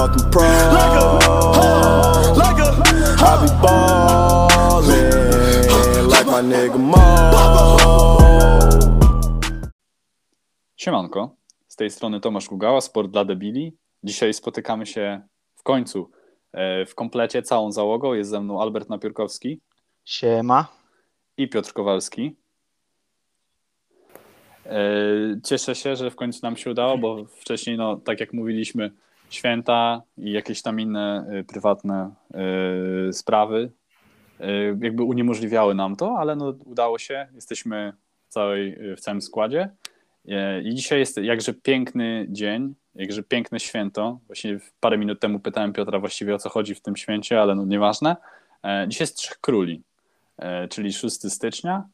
fucking pro. I be ballin' like my nigga Mo. Siemanko, z tej strony Tomasz Gugała, Sport dla debili. Dzisiaj spotykamy się w końcu w komplecie, całą załogą. Jest ze mną Albert Napiórkowski. Siema. I Piotr Kowalski. Cieszę się, że w końcu nam się udało, bo wcześniej, no, tak jak mówiliśmy, święta i jakieś tam inne prywatne sprawy jakby uniemożliwiały nam to, ale no, udało się, jesteśmy w całym składzie i dzisiaj jest jakże piękny dzień, jakże piękne święto. Właśnie parę minut temu pytałem Piotra właściwie o co chodzi w tym święcie, ale no nieważne. Dzisiaj jest Trzech Króli, czyli 6 stycznia.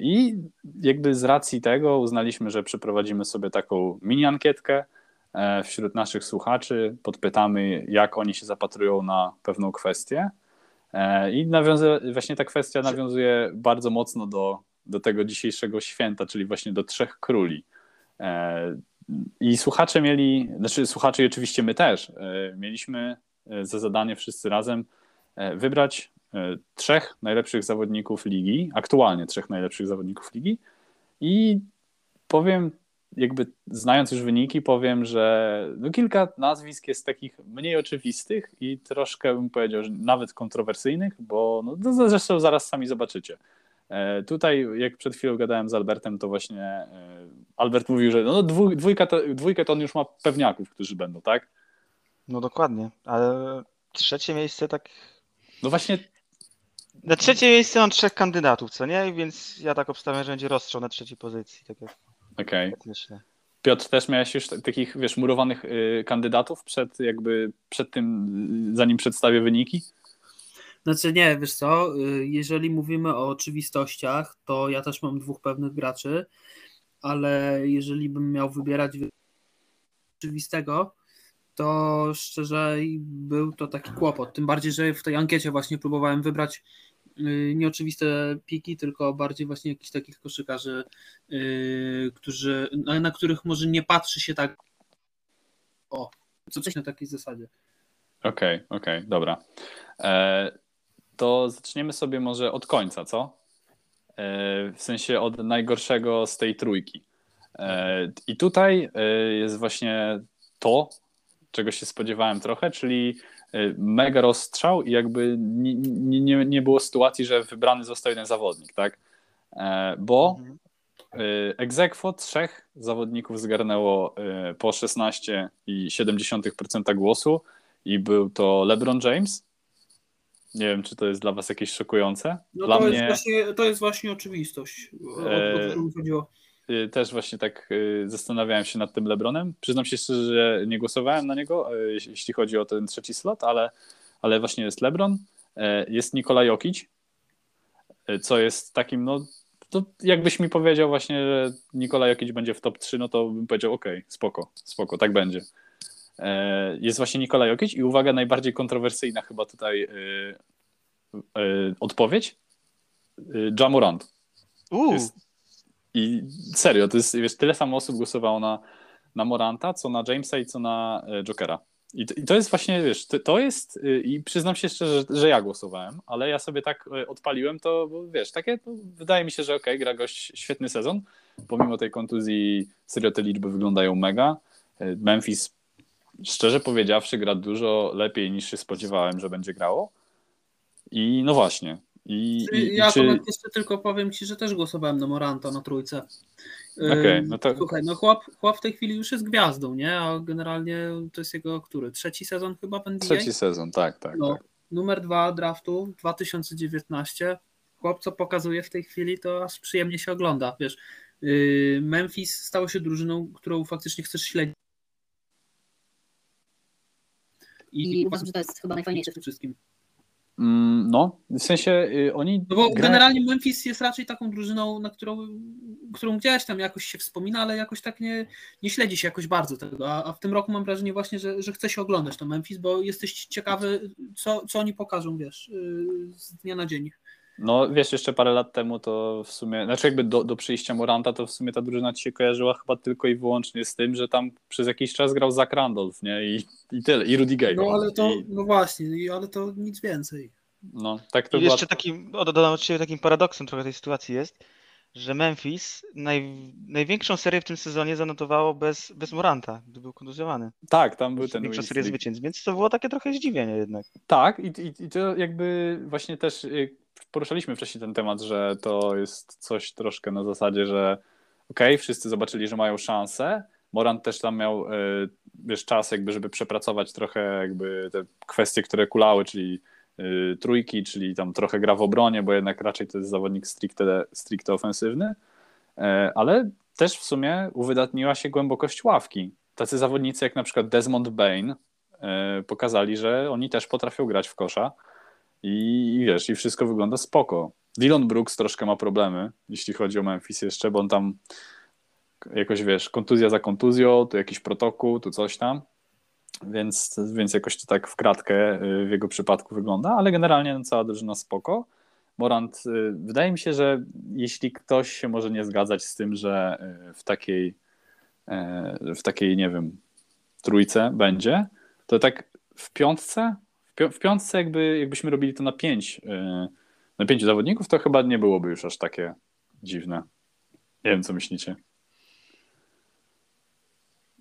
I jakby z racji tego uznaliśmy, że przeprowadzimy sobie taką mini-ankietkę wśród naszych słuchaczy, podpytamy jak oni się zapatrują na pewną kwestię i właśnie ta kwestia nawiązuje bardzo mocno do tego dzisiejszego święta, czyli właśnie do Trzech Króli. I słuchacze i oczywiście my też, mieliśmy za zadanie wszyscy razem wybrać trzech najlepszych zawodników ligi, aktualnie trzech najlepszych zawodników ligi i powiem, jakby znając już wyniki, powiem, że no kilka nazwisk jest takich mniej oczywistych i troszkę bym powiedział, że nawet kontrowersyjnych, bo no, zresztą zaraz sami zobaczycie. Tutaj jak przed chwilą gadałem z Albertem, to właśnie Albert mówił, że no dwójkę to on już ma pewniaków, którzy będą, tak? No dokładnie, ale trzecie miejsce tak... No właśnie... Na trzecie miejsce mam trzech kandydatów, co nie? Więc ja tak obstawiam, że będzie rozstrzał na trzeciej pozycji. Tak jak... Okej. Okay. Piotr, też miałeś już takich, wiesz, murowanych kandydatów przed tym, zanim przedstawię wyniki? Znaczy nie, wiesz co, jeżeli mówimy o oczywistościach, to ja też mam dwóch pewnych graczy, ale jeżeli bym miał wybierać oczywistego, to szczerze był to taki kłopot. Tym bardziej, że w tej ankiecie właśnie próbowałem wybrać nieoczywiste piki, tylko bardziej właśnie jakichś takich koszykarzy, którzy, na których może nie patrzy się tak co wcześniej na takiej zasadzie. Okej, dobra. To zaczniemy sobie może od końca, co? W sensie od najgorszego z tej trójki. I tutaj jest właśnie to, czego się spodziewałem trochę, czyli mega rozstrzał i jakby nie było sytuacji, że wybrany został jeden zawodnik, tak? Bo ex aequo trzech zawodników zgarnęło po 16,7% głosu i był to LeBron James. Nie wiem, czy to jest dla was jakieś szokujące. No dla mnie... to jest właśnie oczywistość, o którą chodziło. Też właśnie tak zastanawiałem się nad tym LeBronem. Przyznam się szczerze, że nie głosowałem na niego, jeśli chodzi o ten trzeci slot, ale właśnie jest LeBron, jest Nikola Jokić, co jest takim, no to jakbyś mi powiedział właśnie, że Nikola Jokić będzie w top 3, no to bym powiedział okej, spoko, tak będzie. Jest właśnie Nikola Jokić i uwaga, najbardziej kontrowersyjna chyba tutaj odpowiedź, Ja Morant. I serio, to jest, wiesz, tyle samo osób głosowało na Moranta, co na Jamesa i co na Jokera. I to jest właśnie, wiesz, to jest, i przyznam się szczerze, że ja głosowałem, ale ja sobie tak odpaliłem to, bo wiesz, takie, to wydaje mi się, że okej, gra gość świetny sezon, pomimo tej kontuzji serio te liczby wyglądają mega. Memphis, szczerze powiedziawszy, gra dużo lepiej niż się spodziewałem, że będzie grało. I no właśnie. Ja jeszcze tylko powiem ci, że też głosowałem na Moranta na trójce. Okej, no to... Słuchaj, no chłop w tej chwili już jest gwiazdą, nie? A generalnie to jest jego, który? Trzeci sezon chyba w NBA? Trzeci sezon, tak. No, tak. Numer 2 draftu 2019. Chłop, co pokazuje w tej chwili, to aż przyjemnie się ogląda, wiesz. Memphis stało się drużyną, którą faktycznie chcesz śledzić. I uważam, że to jest chyba najfajniejsze w tym wszystkim. No, w sensie oni... No bo generalnie Memphis jest raczej taką drużyną, na którą gdzieś tam jakoś się wspomina, ale jakoś tak nie śledzi się jakoś bardzo tego, a w tym roku mam wrażenie właśnie, że chce się oglądać to Memphis, bo jesteś ciekawy, co oni pokażą, wiesz, z dnia na dzień. No wiesz, jeszcze parę lat temu to w sumie, znaczy jakby do przyjścia Moranta to w sumie ta drużyna ci się kojarzyła chyba tylko i wyłącznie z tym, że tam przez jakiś czas grał Zach Randolph, nie? I tyle, i Rudy Gay. No ale to, no właśnie, ale to nic więcej. No, tak to jeszcze takim paradoksem trochę tej sytuacji jest, że Memphis największą serię w tym sezonie zanotowało bez Moranta, gdy był kontuzjowany. Tak, tam był ten większa seria zwycięstw, więc to było takie trochę zdziwienie jednak. Tak, i to jakby właśnie też poruszaliśmy wcześniej ten temat, że to jest coś troszkę na zasadzie, że okej, wszyscy zobaczyli, że mają szansę. Morant też tam miał czas jakby, żeby przepracować trochę jakby te kwestie, które kulały, czyli trójki, czyli tam trochę gra w obronie, bo jednak raczej to jest zawodnik stricte ofensywny, ale też w sumie uwydatniła się głębokość ławki. Tacy zawodnicy jak na przykład Desmond Bane pokazali, że oni też potrafią grać w kosza i wiesz, i wszystko wygląda spoko. Dillon Brooks troszkę ma problemy, jeśli chodzi o Memphis jeszcze, bo on tam jakoś, wiesz, kontuzja za kontuzją, tu jakiś protokół, tu coś tam. Więc jakoś to tak w kratkę w jego przypadku wygląda, ale generalnie cała drużyna spoko. Morant, wydaje mi się, że jeśli ktoś się może nie zgadzać z tym, że w takiej nie wiem, trójce będzie, to tak w piątce jakbyśmy robili to na pięciu zawodników, to chyba nie byłoby już aż takie dziwne. Nie wiem, co myślicie.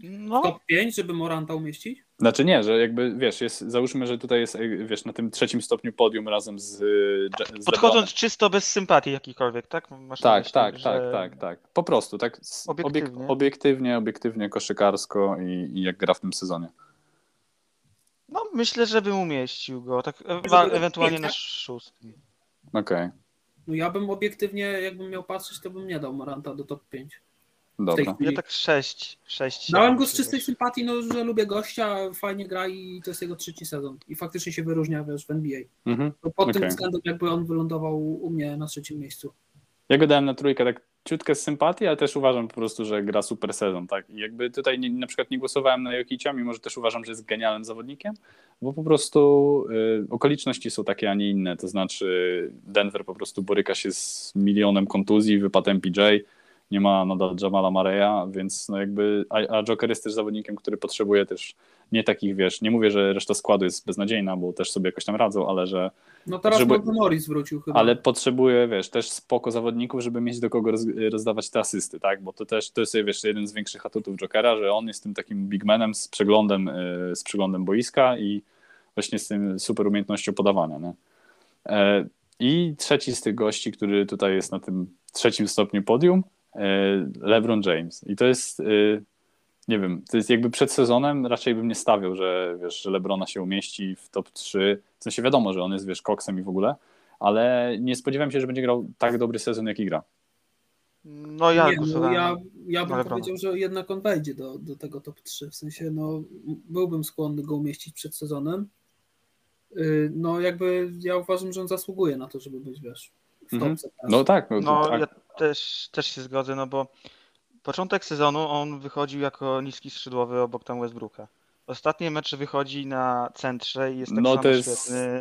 No. Top 5, żeby Moranta umieścić? Znaczy nie, że jakby, wiesz, jest, załóżmy, że tutaj jest, wiesz, na tym trzecim stopniu podium razem z podchodząc czysto bez sympatii jakiejkolwiek, tak? Masz tak, myśli, tak, że... tak. Po prostu, tak obiektywnie koszykarsko i jak gra w tym sezonie. No myślę, że bym umieścił go, tak ewentualnie na szóstym. Okej. Okay. No ja bym obiektywnie, jakbym miał patrzeć, to bym nie dał Moranta do top 5. Dobra. Ja tak 6. Dałem go z czystej sympatii, no, że lubię gościa, fajnie gra i to jest jego trzeci sezon. I faktycznie się wyróżnia, wiesz, w NBA. Mm-hmm. No, pod tym względem jakby on wylądował u mnie na trzecim miejscu. Ja go dałem na trójkę tak ciutkę z sympatii, ale też uważam po prostu, że gra super sezon. Tak? I jakby tutaj na przykład nie głosowałem na Jokicia, mimo że też uważam, że jest genialnym zawodnikiem, bo po prostu okoliczności są takie, a nie inne. To znaczy Denver po prostu boryka się z milionem kontuzji, wypadem PJ, nie ma nadal Jamala Murray'a, więc no jakby, a Joker jest też zawodnikiem, który potrzebuje też nie takich, wiesz, nie mówię, że reszta składu jest beznadziejna, bo też sobie jakoś tam radzą, ale że... No teraz Morris wrócił chyba. Ale potrzebuje, wiesz, też spoko zawodników, żeby mieć do kogo rozdawać te asysty, tak, bo to też, to jest, wiesz, jeden z większych atutów Jokera, że on jest tym takim bigmanem z przeglądem boiska i właśnie z tym super umiejętnością podawania, nie? I trzeci z tych gości, który tutaj jest na tym trzecim stopniu podium, LeBron James. I to jest, nie wiem, to jest jakby przed sezonem raczej bym nie stawiał, że wiesz, że LeBrona się umieści w top 3. W sensie wiadomo, że on jest, wiesz, koksem i w ogóle, ale nie spodziewałem się, że będzie grał tak dobry sezon, jaki gra. No ja głosowałem. Ja bym powiedział, że jednak on wejdzie do tego top 3. W sensie, no byłbym skłonny go umieścić przed sezonem. No jakby ja uważam, że on zasługuje na to, żeby być, wiesz, w topce. No tak. No tak. Ja też się zgodzę, no bo początek sezonu on wychodził jako niski skrzydłowy obok tam Westbrooka. Ostatnie mecze wychodzi na centrze i jest tak samo świetny.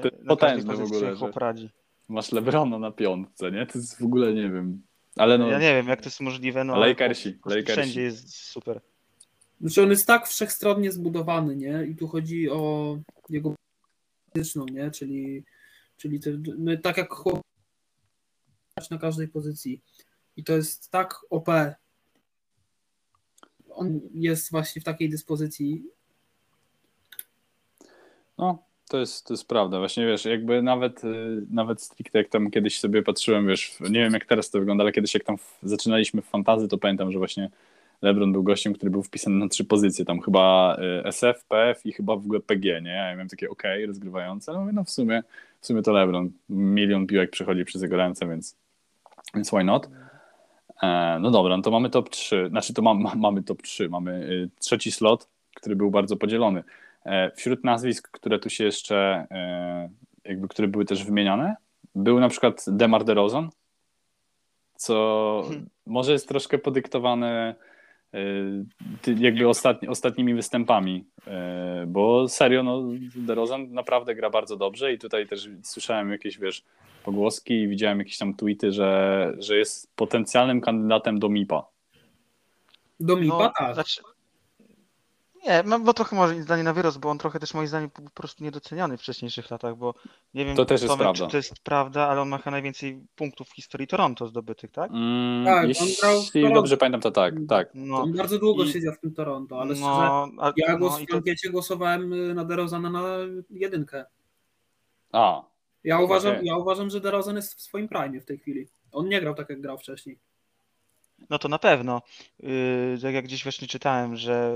To jest potężny w ogóle, chłop radzi. Masz LeBrona na piątce, nie? To jest w ogóle, nie wiem. Ale no, ja nie wiem, jak to jest możliwe, no Lakersi. Wszędzie jest super. Znaczy on jest tak wszechstronnie zbudowany, nie? I tu chodzi o jego fizyczną, nie? Czyli te, no, tak jak chłop na każdej pozycji. I to jest tak OP. On jest właśnie w takiej dyspozycji. No, to jest prawda. Właśnie, wiesz, jakby nawet stricte jak tam kiedyś sobie patrzyłem, wiesz, nie wiem jak teraz to wygląda, ale kiedyś jak tam zaczynaliśmy w fantasy, to pamiętam, że właśnie LeBron był gościem, który był wpisany na 3 pozycje. Tam chyba SF, PF i chyba w ogóle PG, nie? Ja miałem takie okej, rozgrywające. No mówię, no w sumie to LeBron. Milion piłek przechodzi przez jego ręce, więc why not? No dobra, no to mamy top 3. Znaczy to mamy top 3. Mamy trzeci slot, który był bardzo podzielony. Wśród nazwisk, które tu się jeszcze jakby, które były też wymieniane, był na przykład Demar DeRozan, co może jest troszkę podyktowane jakby ostatnimi występami, bo serio, no DeRozan naprawdę gra bardzo dobrze i tutaj też słyszałem jakieś, wiesz, pogłoski i widziałem jakieś tam tweety, że jest potencjalnym kandydatem do MIP-a. Do MIP-a? No, tak. Znaczy... Nie, bo trochę może zdanie na wyrost, bo on trochę też moim zdaniem po prostu niedoceniany w wcześniejszych latach, bo nie wiem, to też jest prawda. Czy to jest prawda, ale on ma chyba najwięcej punktów w historii Toronto zdobytych, tak? Tak, jeśli on grał w Toronto. Dobrze pamiętam, to tak. Tak. No. On bardzo długo siedział w tym Toronto, ale szczerze, ja głosowałem na DeRozana na jedynkę. A. Ja uważam, że DeRozan jest w swoim prime w tej chwili. On nie grał tak, jak grał wcześniej. No to na pewno. Tak jak gdzieś właśnie czytałem, że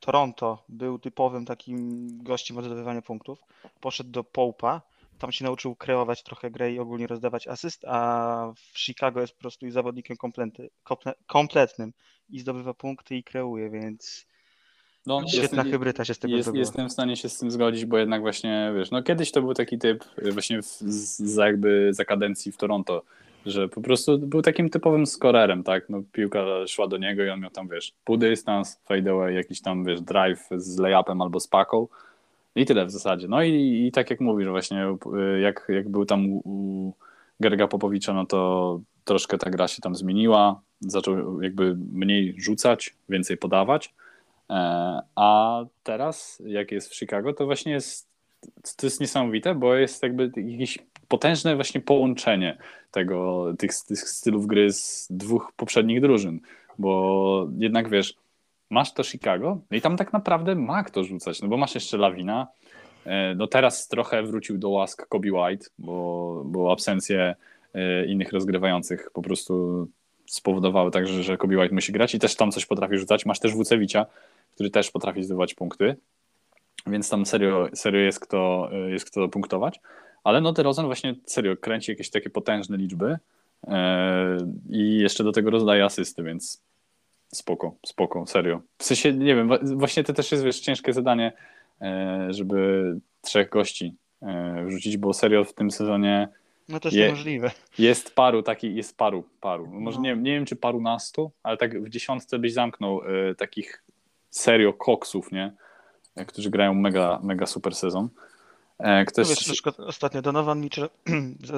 Toronto był typowym takim gościem od zdobywania punktów. Poszedł do Pope'a, tam się nauczył kreować trochę grę i ogólnie rozdawać asyst, a w Chicago jest po prostu zawodnikiem kompletnym i zdobywa punkty i kreuje, więc no, świetna hybryda się z tego zrobiła. Jestem w stanie się z tym zgodzić, bo jednak właśnie, wiesz, no kiedyś to był taki typ właśnie za kadencji w Toronto, że po prostu był takim typowym skorerem, tak, no piłka szła do niego i on miał tam, wiesz, pół dystans, fadeaway, jakiś tam, wiesz, drive z layupem albo z paką i tyle w zasadzie. No i tak jak mówisz właśnie, jak był tam u Gregga Popowicza, no to troszkę ta gra się tam zmieniła, zaczął jakby mniej rzucać, więcej podawać, a teraz jak jest w Chicago, to właśnie jest, to jest niesamowite, bo jest jakby jakiś potężne właśnie połączenie tych stylów gry z dwóch poprzednich drużyn, bo jednak wiesz, masz to Chicago i tam tak naprawdę ma kto rzucać, no bo masz jeszcze Lawina, no teraz trochę wrócił do łask Coby White, bo absencje innych rozgrywających po prostu spowodowały także, że Coby White musi grać i też tam coś potrafi rzucać, masz też Wucewicza, który też potrafi zdobywać punkty, więc tam serio jest kto punktować. Ale no DeRozan właśnie serio kręci jakieś takie potężne liczby i jeszcze do tego rozdaje asysty, więc spoko, serio. W sensie, nie wiem, właśnie to też jest, wiesz, ciężkie zadanie, żeby trzech gości wrzucić, bo serio w tym sezonie... No to jest niemożliwe. Jest paru. Może no. nie wiem, czy parunastu, ale tak w dziesiątce byś zamknął takich serio koksów, nie? Którzy grają mega, mega super sezon. Ostatnio Donovan Mitchell,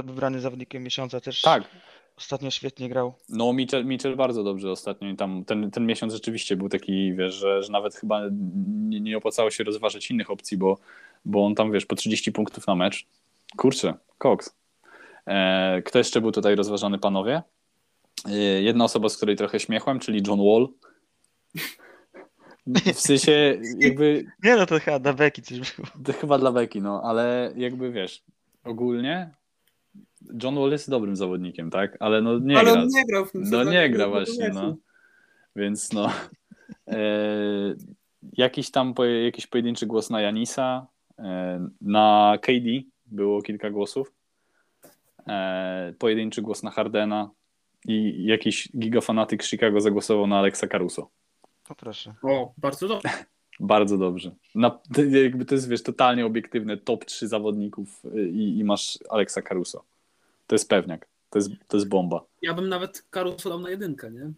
wybrany zawodnikiem miesiąca, też tak. Ostatnio świetnie grał. No Mitchell bardzo dobrze ostatnio i tam ten miesiąc rzeczywiście był taki, wiesz, że nawet chyba nie opłacało się rozważyć innych opcji, bo on tam, wiesz, po 30 punktów na mecz. Kurczę, koks. Kto jeszcze był tutaj rozważany, panowie? Jedna osoba, z której trochę śmiechłem, czyli John Wall. W sensie jakby... Nie, no to chyba dla beki coś było. To chyba dla beki, no, ale jakby wiesz, ogólnie John Wall jest dobrym zawodnikiem, tak? Ale no nie grał w tym sezonie. No nie gra właśnie, no. Więc no. Jakiś pojedynczy głos na Janisa, na KD było kilka głosów, pojedynczy głos na Hardena i jakiś gigafanatyk Chicago zagłosował na Alexa Caruso. O, proszę. O, bardzo dobrze. Bardzo dobrze. Jakby to jest, wiesz, totalnie obiektywne top 3 zawodników i masz Alexa Caruso. To jest pewniak. To jest bomba. Ja bym nawet Caruso dał na jedynkę, nie?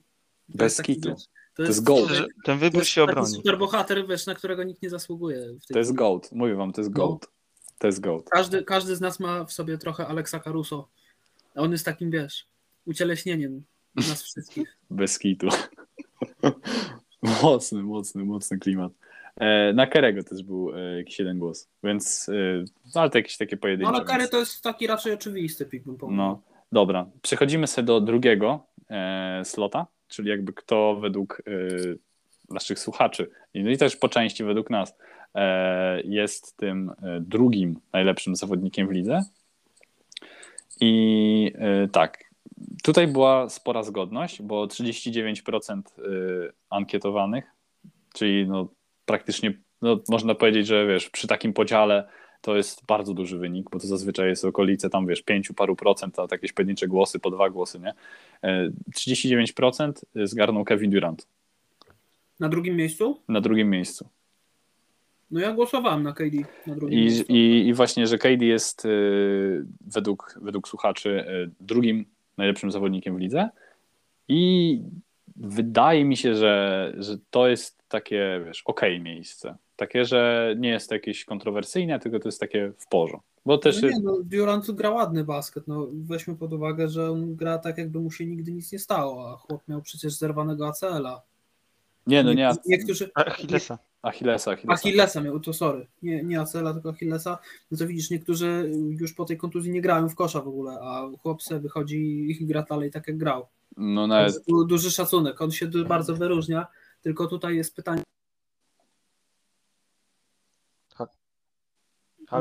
Bez kitu. To jest gold. Ten wybór się obroni. To jest super bohater, wiesz, na którego nikt nie zasługuje. To jest gold. Mówię wam, to jest gold. No. To jest gold. Każdy z nas ma w sobie trochę Alexa Caruso. A on jest takim, wiesz, ucieleśnieniem nas wszystkich. Bez kitu. Mocny klimat. Na Kerego też był jakiś jeden głos, więc ale to jakieś takie pojedyncze. No ale Kerry to jest taki raczej oczywisty pik, bym powiedział. No, dobra, przechodzimy sobie do drugiego slota, czyli jakby kto według naszych słuchaczy, no i też po części według nas, jest tym drugim najlepszym zawodnikiem w lidze. I tak, tutaj była spora zgodność, bo 39% ankietowanych, czyli no praktycznie, no można powiedzieć, że wiesz, przy takim podziale to jest bardzo duży wynik, bo to zazwyczaj jest okolice tam, wiesz, 5%, a takie pojedyncze głosy, po 2 głosy, nie? 39% zgarnął Kevin Durant. Na drugim miejscu? Na drugim miejscu. No ja głosowałem na KD na drugim miejscu. I właśnie, że KD jest według słuchaczy drugim najlepszym zawodnikiem w lidze i wydaje mi się, że to jest takie, wiesz, okej miejsce. Takie, że nie jest jakieś kontrowersyjne, tylko to jest takie w porządku. Bo też... no nie, no, Durant gra ładny basket, no weźmy pod uwagę, że on gra tak, jakby mu się nigdy nic nie stało, a chłop miał przecież zerwanego ACL-a. Nie, no nie. Niektórzy... Achillesa miał, to sorry. Nie ACL-a, tylko Achillesa. No to widzisz, niektórzy już po tej kontuzji nie grają w kosza w ogóle, a chłop sobie wychodzi i gra dalej tak, jak grał. No nawet... Duży szacunek, on się bardzo wyróżnia, tylko tutaj jest pytanie...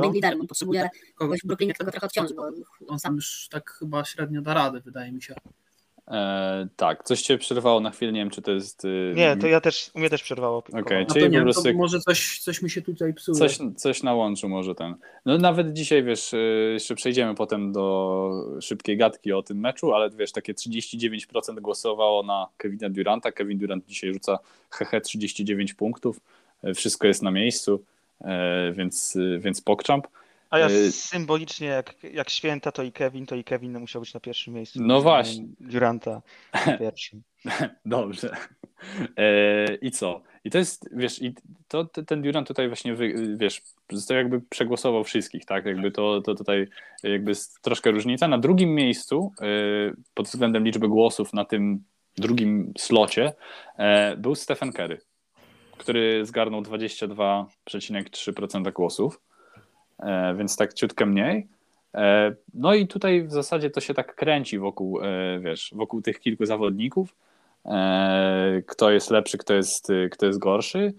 Węgli dalej, on potrzebuje kogoś w Brooklynie, kto go trochę odciąży, bo on sam już tak chyba średnio da radę, wydaje mi się. Tak, coś cię przerwało na chwilę, nie wiem, czy to jest... Nie, to ja też, u mnie też przerwało. Okay, czyli nie, po prostu... może coś mi się tutaj psuje. Coś na łączu może ten. No nawet dzisiaj, wiesz, jeszcze przejdziemy potem do szybkiej gadki o tym meczu, ale wiesz, takie 39% głosowało na Kevina Duranta. Kevin Durant dzisiaj rzuca 39 punktów, wszystko jest na miejscu. Więc PogChamp. A ja symbolicznie, jak święta, to i Kevin musiał być na pierwszym miejscu. No właśnie. Duranta na pierwszym. Dobrze. I co? I to jest, wiesz, i to, ten Durant tutaj właśnie, wiesz, to jakby przegłosował wszystkich, tak? Jakby to tutaj jakby jest troszkę różnica. Na drugim miejscu, pod względem liczby głosów na tym drugim slocie, był Stephen Curry, który zgarnął 22,3% głosów, więc tak ciutkę mniej. No i tutaj w zasadzie to się tak kręci wokół, wiesz, wokół tych kilku zawodników. Kto jest lepszy, kto jest gorszy.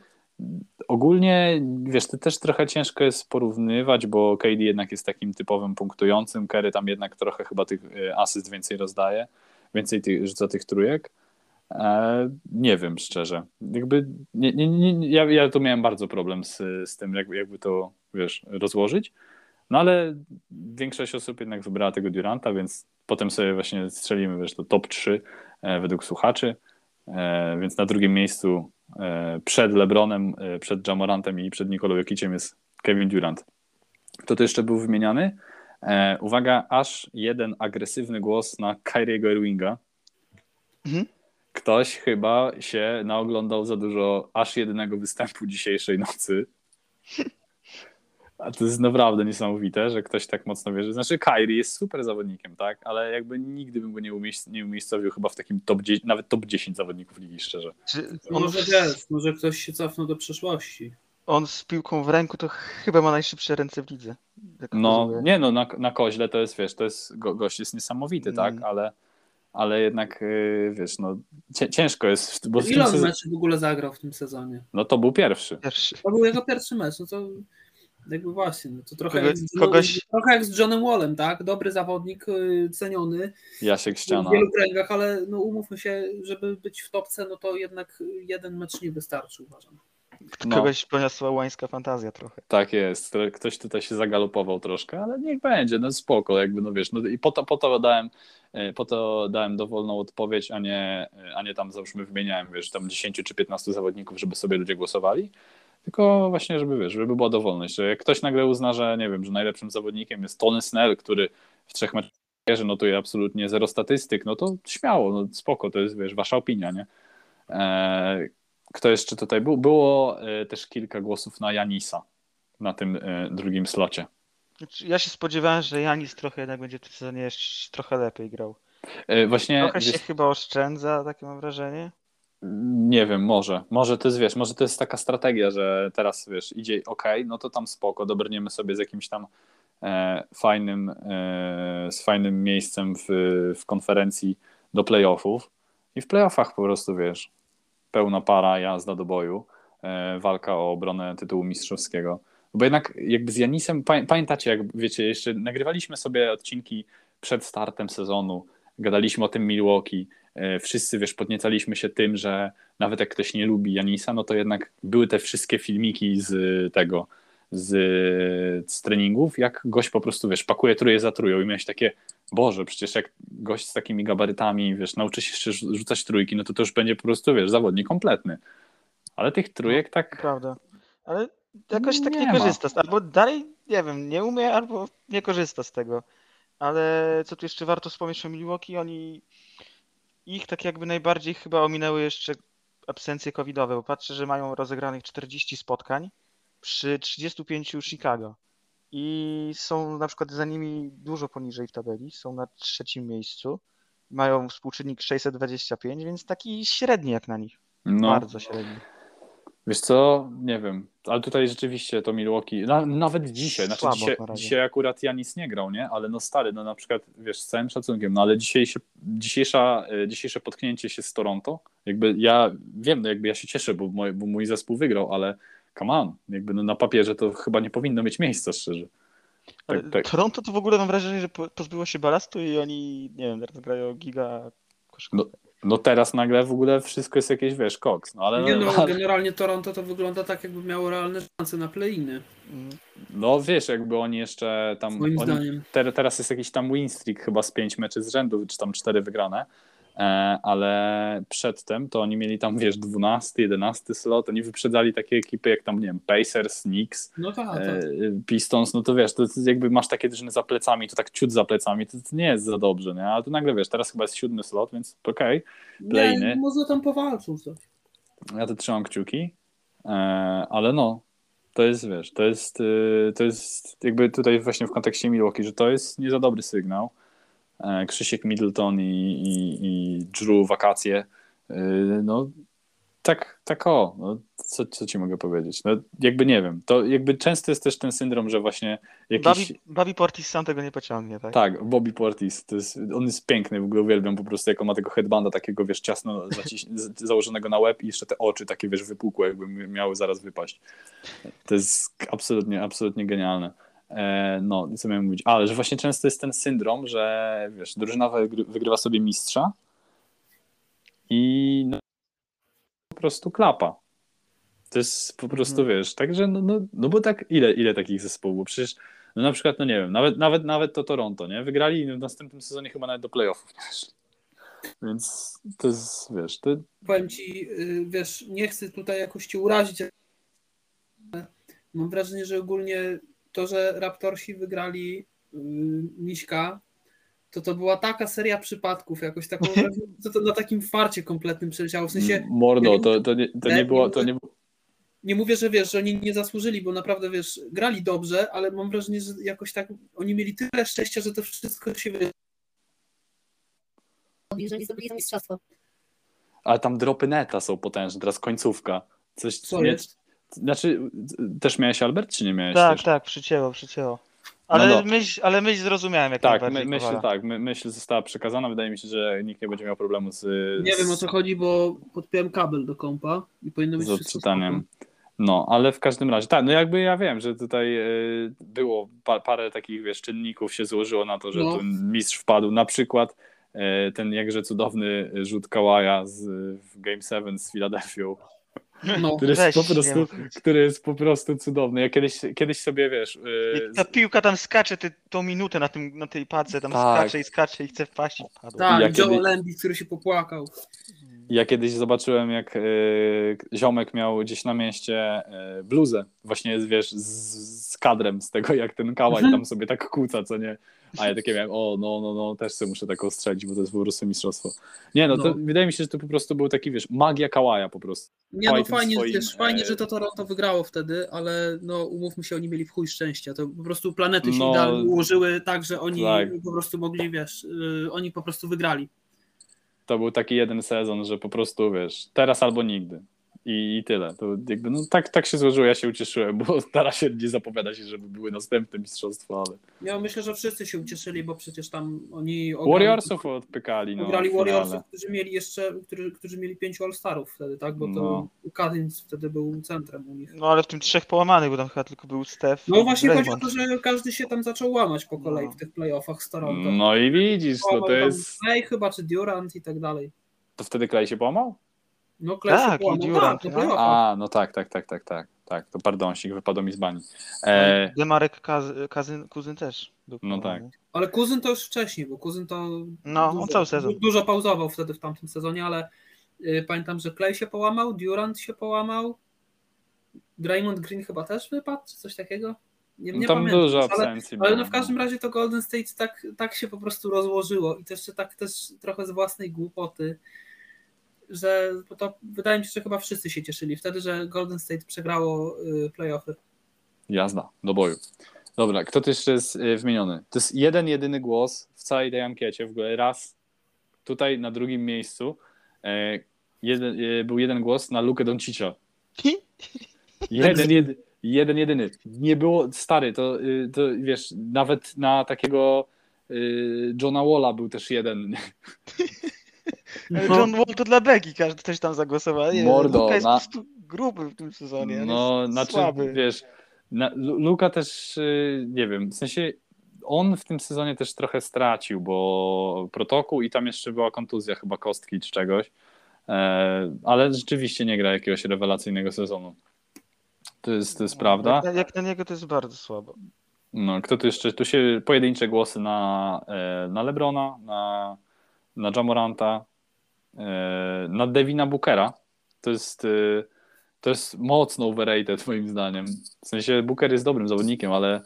Ogólnie, wiesz, to też trochę ciężko jest porównywać, bo KD jednak jest takim typowym punktującym, Curry tam jednak trochę chyba tych asyst więcej rozdaje, więcej rzuca tych trójek. Nie wiem, szczerze. Jakby nie, ja tu miałem bardzo problem z tym, jakby to, wiesz, rozłożyć. No ale większość osób jednak wybrała tego Duranta, więc potem sobie właśnie strzelimy, wiesz, to top 3 według słuchaczy. Więc na drugim miejscu przed LeBronem, przed Ja Morantem i przed Nikolą Jokiciem jest Kevin Durant. Kto to jeszcze był wymieniany? Uwaga, aż jeden agresywny głos na Kyriego Irvinga. Mhm. Ktoś chyba się naoglądał za dużo aż jednego występu dzisiejszej nocy. A to jest naprawdę niesamowite, że ktoś tak mocno wierzy. Znaczy Kyrie jest super zawodnikiem, tak? Ale jakby nigdy bym go nie umiejscowił chyba w takim top 10, nawet top 10 zawodników ligi, szczerze. Może ktoś się cofnął do przeszłości. On z piłką w ręku to chyba ma najszybsze ręce w lidze. No nie, no na koźle to jest, wiesz, to jest, gość jest niesamowity, tak? Ale jednak, wiesz, no ciężko jest. Bo ile on meczów w ogóle zagrał w tym sezonie? No to był pierwszy. To był jego pierwszy mecz, no to jakby właśnie, no to trochę, trochę jak z Johnem Wallem, tak? Dobry zawodnik, ceniony. Jasiek Ściana. W wielu kręgach, ale no umówmy się, żeby być w topce, no to jednak jeden mecz nie wystarczy, uważam. Kogoś poniosła łańska fantazja trochę. Tak jest, ktoś tutaj się zagalopował troszkę, ale niech będzie, no spoko, jakby, no wiesz, no i po to dałem dowolną odpowiedź, a nie tam załóżmy wymieniałem, wiesz, tam 10 czy 15 zawodników, żeby sobie ludzie głosowali, tylko właśnie, żeby, wiesz, żeby była dowolność, że jak ktoś nagle uzna, że nie wiem, że najlepszym zawodnikiem jest Tony Snell, który w 3 meczach notuje absolutnie 0 statystyk, no to śmiało, no spoko, to jest, wiesz, wasza opinia, nie? Kto jeszcze tutaj był? Było też kilka głosów na Janisa na tym drugim slocie. Ja się spodziewałem, że Janis trochę jednak będzie w tym sezonie trochę lepiej grał. Właśnie, trochę się chyba oszczędza, takie mam wrażenie. Nie wiem, może. Może to jest, wiesz, może to jest taka strategia, że teraz, wiesz, idzie no to tam spoko, dobrniemy sobie z jakimś tam fajnym miejscem w konferencji do playoffów i w playoffach po prostu, wiesz, pełna para, jazda do boju, walka o obronę tytułu mistrzowskiego. Bo jednak jakby z Janisem, pamiętacie, jak wiecie, jeszcze nagrywaliśmy sobie odcinki przed startem sezonu, gadaliśmy o tym Milwaukee, wszyscy, wiesz, podniecaliśmy się tym, że nawet jak ktoś nie lubi Janisa, no to jednak były te wszystkie filmiki z treningów, jak gość po prostu, wiesz, pakuje trójkę za trójką i miałeś takie, Boże, przecież jak gość z takimi gabarytami, wiesz, nauczy się jeszcze rzucać trójki, no to już będzie po prostu, wiesz, zawodnik kompletny. Ale tych trójek tak... Prawda, ale jakoś tak nie korzysta. Albo dalej, nie wiem, nie umie, albo nie korzysta z tego. Ale co tu jeszcze warto wspomnieć o Milwaukee, ich tak jakby najbardziej chyba ominęły jeszcze absencje covidowe, bo patrzę, że mają rozegranych 40 spotkań przy 35 Chicago. i są na przykład za nimi dużo poniżej w tabeli, są na trzecim miejscu, mają współczynnik 625, więc taki średni jak na nich, no. Bardzo średni. Wiesz co, nie wiem, ale tutaj rzeczywiście to Milwaukee, nawet dzisiaj, znaczy dzisiaj akurat Giannis nie grał, nie? Ale no stary, no na przykład, wiesz, z całym szacunkiem, no ale dzisiejsze potknięcie się z Toronto, jakby ja wiem, no jakby ja się cieszę, bo mój zespół wygrał, ale come on, jakby no na papierze to chyba nie powinno mieć miejsca, szczerze. Tak. Toronto to w ogóle mam wrażenie, że pozbyło się balastu i oni, nie wiem, teraz grają giga koszykówkę. No teraz nagle w ogóle wszystko jest jakieś, wiesz, koks. No, ale... Nie no, generalnie Toronto to wygląda tak, jakby miało realne szanse na play-iny. No wiesz, jakby oni jeszcze tam... Moim zdaniem. Teraz jest jakiś tam win streak chyba z 5 meczów z rzędu, czy tam 4 wygrane, ale przedtem to oni mieli tam, wiesz, 12, 11 slot, oni wyprzedzali takie ekipy jak tam, nie wiem, Pacers, Knicks, no tak. Pistons, no to wiesz, to jakby masz takie drużyny za plecami, to tak ciut za plecami, to nie jest za dobrze, nie? Ale to nagle, wiesz, teraz chyba jest 7 slot, więc okej, play-iny. Nie, może tam powalczą coś. Ja to trzymam kciuki, ale no, to jest, wiesz, to jest jakby tutaj właśnie w kontekście Milwaukee, że to jest nie za dobry sygnał. Krzysiek Middleton i Drew wakacje, no tak o, no, co ci mogę powiedzieć, no jakby nie wiem, to jakby często jest też ten syndrom, że właśnie jakiś... Bobby Portis sam tego nie pociągnie, tak? Tak, Bobby Portis, on jest piękny, w ogóle uwielbiam po prostu, jak on ma tego headbanda takiego, wiesz, ciasno założonego na łeb i jeszcze te oczy takie, wiesz, wypukłe, jakby miały zaraz wypaść. To jest absolutnie genialne. No, co miałem mówić, ale że właśnie często jest ten syndrom, że wiesz, drużyna wygrywa sobie mistrza i no, po prostu klapa. To jest po prostu, wiesz, także no bo tak ile takich zespołów, bo przecież no na przykład, no nie wiem, nawet to Toronto, nie? Wygrali w następnym sezonie chyba nawet do playoffów. Więc to jest, wiesz, to... Powiem ci, wiesz, nie chcę tutaj jakoś ci urazić, ale mam wrażenie, że ogólnie to, że Raptorsi wygrali Miśka, to była taka seria przypadków, jakoś taką, co to na takim farcie kompletnym przeleciało. W sensie... Mordo, to nie było... Nie mówię, że wiesz, że oni nie zasłużyli, bo naprawdę, wiesz, grali dobrze, ale mam wrażenie, że jakoś tak oni mieli tyle szczęścia, że to wszystko się... Jeżeli zrobili to mistrzostwo. Ale tam dropy neta są potężne, teraz końcówka. Coś... Co jest? Znaczy, też miałeś, Albert, czy nie miałeś? Tak, też? Tak, przycięło. Ale, no myśl zrozumiałem, jak tak, najbardziej myśl została przekazana. Wydaje mi się, że nikt nie będzie miał problemu z... Nie wiem, o co chodzi, bo podpiąłem kabel do kompa i powinno być z odczytaniem. No, ale w każdym razie, tak, no jakby ja wiem, że tutaj było parę takich, wiesz, czynników się złożyło na to, że no. Ten mistrz wpadł, na przykład ten jakże cudowny rzut Kałaja w Game 7 z Filadelfią. No, który jest po prostu cudowny. Ja kiedyś sobie, wiesz... Ta piłka tam skacze tą minutę na tej padce, tam tak. skacze i chce wpaść. Tak, ja Joe Lambi, który się popłakał. Ja kiedyś zobaczyłem, jak ziomek miał gdzieś na mieście bluzę, właśnie, wiesz, z kadrem z tego, jak ten Kałaj tam sobie tak kłóca, co nie? A ja takie miałem, no, też sobie muszę taką strzelić, bo to jest po prostu mistrzostwo. Nie, no to wydaje mi się, że to po prostu był taki, wiesz, magia Kałaja po prostu. Nie, Kałaj no fajnie, swoim, wiesz, fajnie, że to Toronto wygrało wtedy, ale no umówmy się, oni mieli w chuj szczęścia, to po prostu planety się idealnie ułożyły tak, że oni po prostu mogli, wiesz, oni po prostu wygrali. To był taki jeden sezon, że po prostu, wiesz, teraz albo nigdy. I tyle. To jakby, no, tak się złożyło, ja się ucieszyłem, bo teraz się nie zapowiada się, żeby były następne mistrzostwa, ale... Ja myślę, że wszyscy się ucieszyli, bo przecież tam oni... Warriorsów odpykali. Ograli Warriorsów, którzy mieli 5 All-Starów wtedy, tak? Bo to Cousins wtedy był centrem u nich. No ale w tym 3 połamanych, bo tam chyba tylko był Steph. No właśnie chodzi o to, że każdy się tam zaczął łamać po kolei w tych playoffach z Toronto. No i widzisz, to jest... Klay chyba, czy Durant i tak dalej. To wtedy Klay się połamał? No tak, tak, to pardonsik, wypadł mi z bani. Demarek Kuzyn też. No tak. Ale Kuzyn to już wcześniej, bo Kuzyn to cały sezon. Dużo pauzował wtedy w tamtym sezonie, ale pamiętam, że Klay się połamał, Durant się połamał, Draymond Green chyba też wypadł, czy coś takiego? Nie tam pamiętam, dużo absencji. Ale w każdym razie to Golden State tak się po prostu rozłożyło i to jeszcze tak też trochę z własnej głupoty, że to wydaje mi się, że chyba wszyscy się cieszyli wtedy, że Golden State przegrało playoffy. Jazda, do boju. Dobra, kto tu jeszcze jest wymieniony? To jest jeden jedyny głos w całej tej ankiecie, w ogóle raz tutaj na drugim miejscu był jeden głos na Lukę Doncicza. Jeden jedyny. Nie było, stary, to wiesz, nawet na takiego Johna Walla był też jeden. John Wall to dla Begi, każdy też tam zagłosował. Mordo, Luka jest po prostu gruby w tym sezonie, no, znaczy, słaby. Wiesz, Luka też, nie wiem, w sensie on w tym sezonie też trochę stracił, bo protokół i tam jeszcze była kontuzja chyba kostki czy czegoś, ale rzeczywiście nie gra jakiegoś rewelacyjnego sezonu. To jest prawda. Jak na niego to jest bardzo słabo. No, kto tu jeszcze? Tu się pojedyncze głosy na LeBrona, na Ja Moranta, na Devina Bookera. To jest mocno overrated moim zdaniem. W sensie Booker jest dobrym zawodnikiem, ale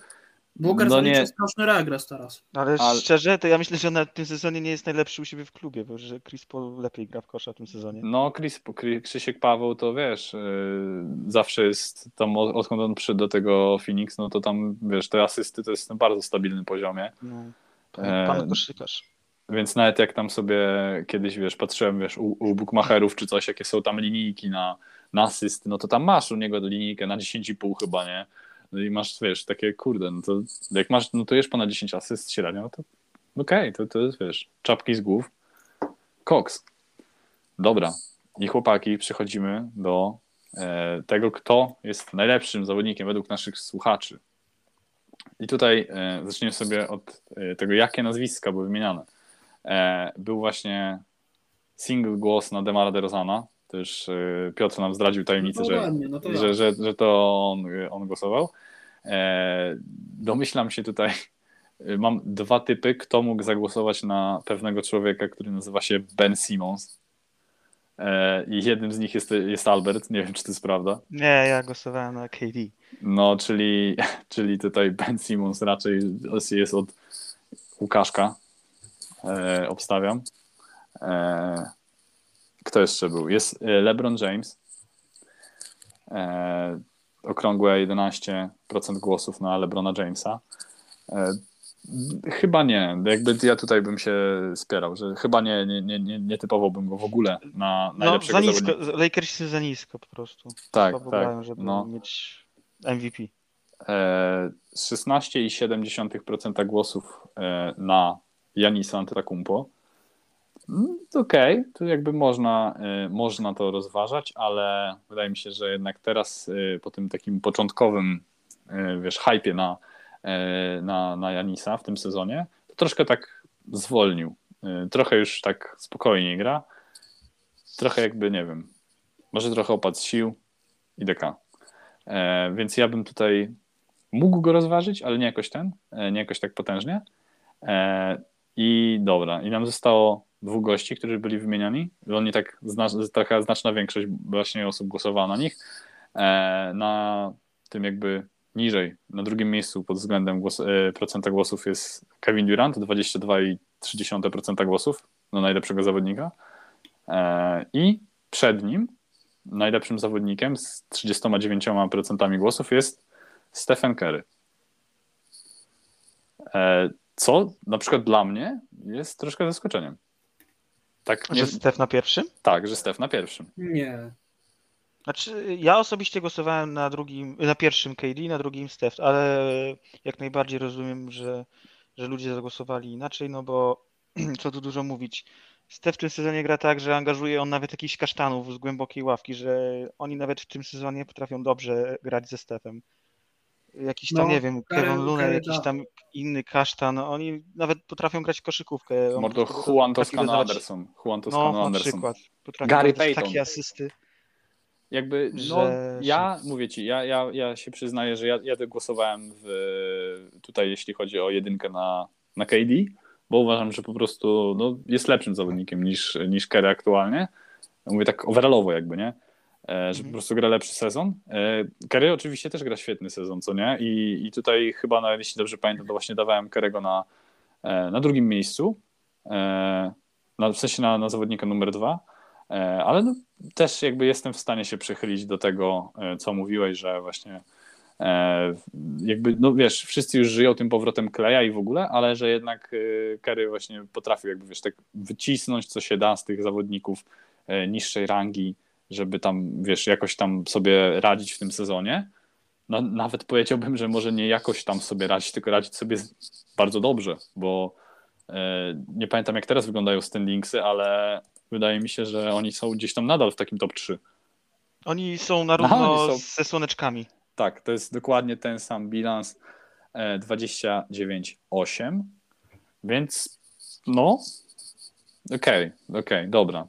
Booker no nie... straszny regres teraz. Ale szczerze, to ja myślę, że on w tym sezonie nie jest najlepszy u siebie w klubie, bo że Chris Paul lepiej gra w kosza w tym sezonie. No, Krzysiek Paweł to wiesz, zawsze jest tam, odkąd on przyszedł do tego Phoenix, no to tam wiesz, te asysty to jest na bardzo stabilnym poziomie. No, pan koszykarz. Więc nawet jak tam sobie kiedyś, wiesz, patrzyłem, wiesz, u bookmacherów czy coś, jakie są tam linijki na asysty, no to tam masz u niego linijkę na 10,5 chyba, nie? No i masz, wiesz, takie, kurde, no to jak masz, notujesz ponad 10 asyst średnio, no to okej, to jest, wiesz, czapki z głów. Koks. Dobra. I chłopaki, przechodzimy do tego, kto jest najlepszym zawodnikiem według naszych słuchaczy. I tutaj zaczniemy sobie od tego, jakie nazwiska były wymieniane. Był właśnie single głos na Demara DeRozana. Też Piotr nam zdradził tajemnicę, że to on głosował. Domyślam się tutaj, mam dwa typy, kto mógł zagłosować na pewnego człowieka, który nazywa się Ben Simmons. I jednym z nich jest Albert, nie wiem, czy to jest prawda. Nie, ja głosowałem na KD. No, czyli tutaj Ben Simmons raczej jest od Łukaszka, obstawiam. Kto jeszcze był? Jest LeBron James. Okrągłe 11% głosów na LeBrona Jamesa. Chyba nie. Jakby ja tutaj bym się spierał, że chyba nie typowałbym go w ogóle na najlepszego zawodnika. Lakers jest za nisko po prostu. Tak, tak. Żeby mieć MVP. 16,7% głosów na Giannisa Antetokounmpo. Okej, to jakby można to rozważać, ale wydaje mi się, że jednak teraz po tym takim początkowym, wiesz, hypie na Giannisa w tym sezonie, to troszkę tak zwolnił. Trochę już tak spokojnie gra. Trochę jakby, nie wiem, może trochę opadł z sił i deka. Więc ja bym tutaj mógł go rozważyć, ale nie jakoś tak potężnie. I dobra, i nam zostało dwóch gości, którzy byli wymieniani. Oni tak, taka znaczna większość właśnie osób głosowała na nich. Na tym jakby niżej, na drugim miejscu pod względem procenta głosów jest Kevin Durant, 22,3% głosów na najlepszego zawodnika. I przed nim najlepszym zawodnikiem z 39% głosów jest Stephen Curry. Co na przykład dla mnie jest troszkę zaskoczeniem. Tak, że Stef na pierwszym? Tak, że Stef na pierwszym. Nie. Znaczy, ja osobiście głosowałem na pierwszym KD, na drugim Stef, ale jak najbardziej rozumiem, że ludzie zagłosowali inaczej, no bo co tu dużo mówić. Stef w tym sezonie gra tak, że angażuje on nawet jakichś kasztanów z głębokiej ławki, że oni nawet w tym sezonie potrafią dobrze grać ze Stefem. Jakiś tam, nie wiem, Kevin Love, jakiś tam inny kasztan, oni nawet potrafią grać koszykówkę. Mordo, Juan Toscano Anderson. Na przykład. Gary Payton. Takie asysty. Jakby, mówię ci, ja się przyznaję, że ja głosowałem tutaj, jeśli chodzi o jedynkę na KD, bo uważam, że po prostu jest lepszym zawodnikiem niż Curry aktualnie. Mówię tak overallowo jakby, nie? Że po prostu gra lepszy sezon. Curry oczywiście też gra świetny sezon, co nie? I tutaj chyba, nawet jeśli dobrze pamiętam, to właśnie dawałem Curry'ego na drugim miejscu, w sensie na zawodnika numer 2, ale też jakby jestem w stanie się przychylić do tego, co mówiłeś, że właśnie Jakby, no wiesz, wszyscy już żyją tym powrotem Kleja i w ogóle, ale że jednak Curry właśnie potrafił jakby, wiesz, tak wycisnąć co się da z tych zawodników niższej rangi, żeby tam, wiesz, jakoś tam sobie radzić w tym sezonie. No, nawet powiedziałbym, że może nie jakoś tam sobie radzić, tylko radzić sobie bardzo dobrze, bo nie pamiętam jak teraz wyglądają standingsy, ale wydaje mi się, że oni są gdzieś tam nadal w takim top 3. Oni są na równo ze słoneczkami. Tak, to jest dokładnie ten sam bilans, 29-8, więc no, okej, dobra.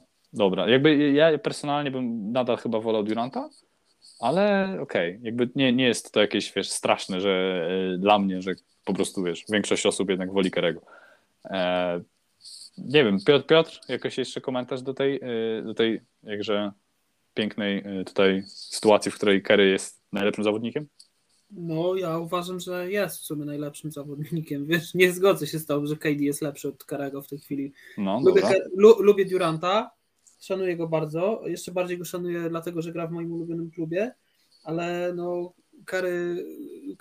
Jakby ja personalnie bym nadal chyba wolał Duranta, ale okej. Jakby nie jest to jakieś, wiesz, straszne, że dla mnie, że po prostu, wiesz, większość osób jednak woli Curry'ego. Nie wiem, Piotr, jakoś jeszcze komentarz do tej jakże pięknej tutaj sytuacji, w której Curry jest najlepszym zawodnikiem? No, ja uważam, że jest w sumie najlepszym zawodnikiem. Wiesz, nie zgodzę się z tobą, że KD jest lepszy od Curry'ego w tej chwili. No, lubię Duranta, szanuję go bardzo. Jeszcze bardziej go szanuję, dlatego że gra w moim ulubionym klubie, ale no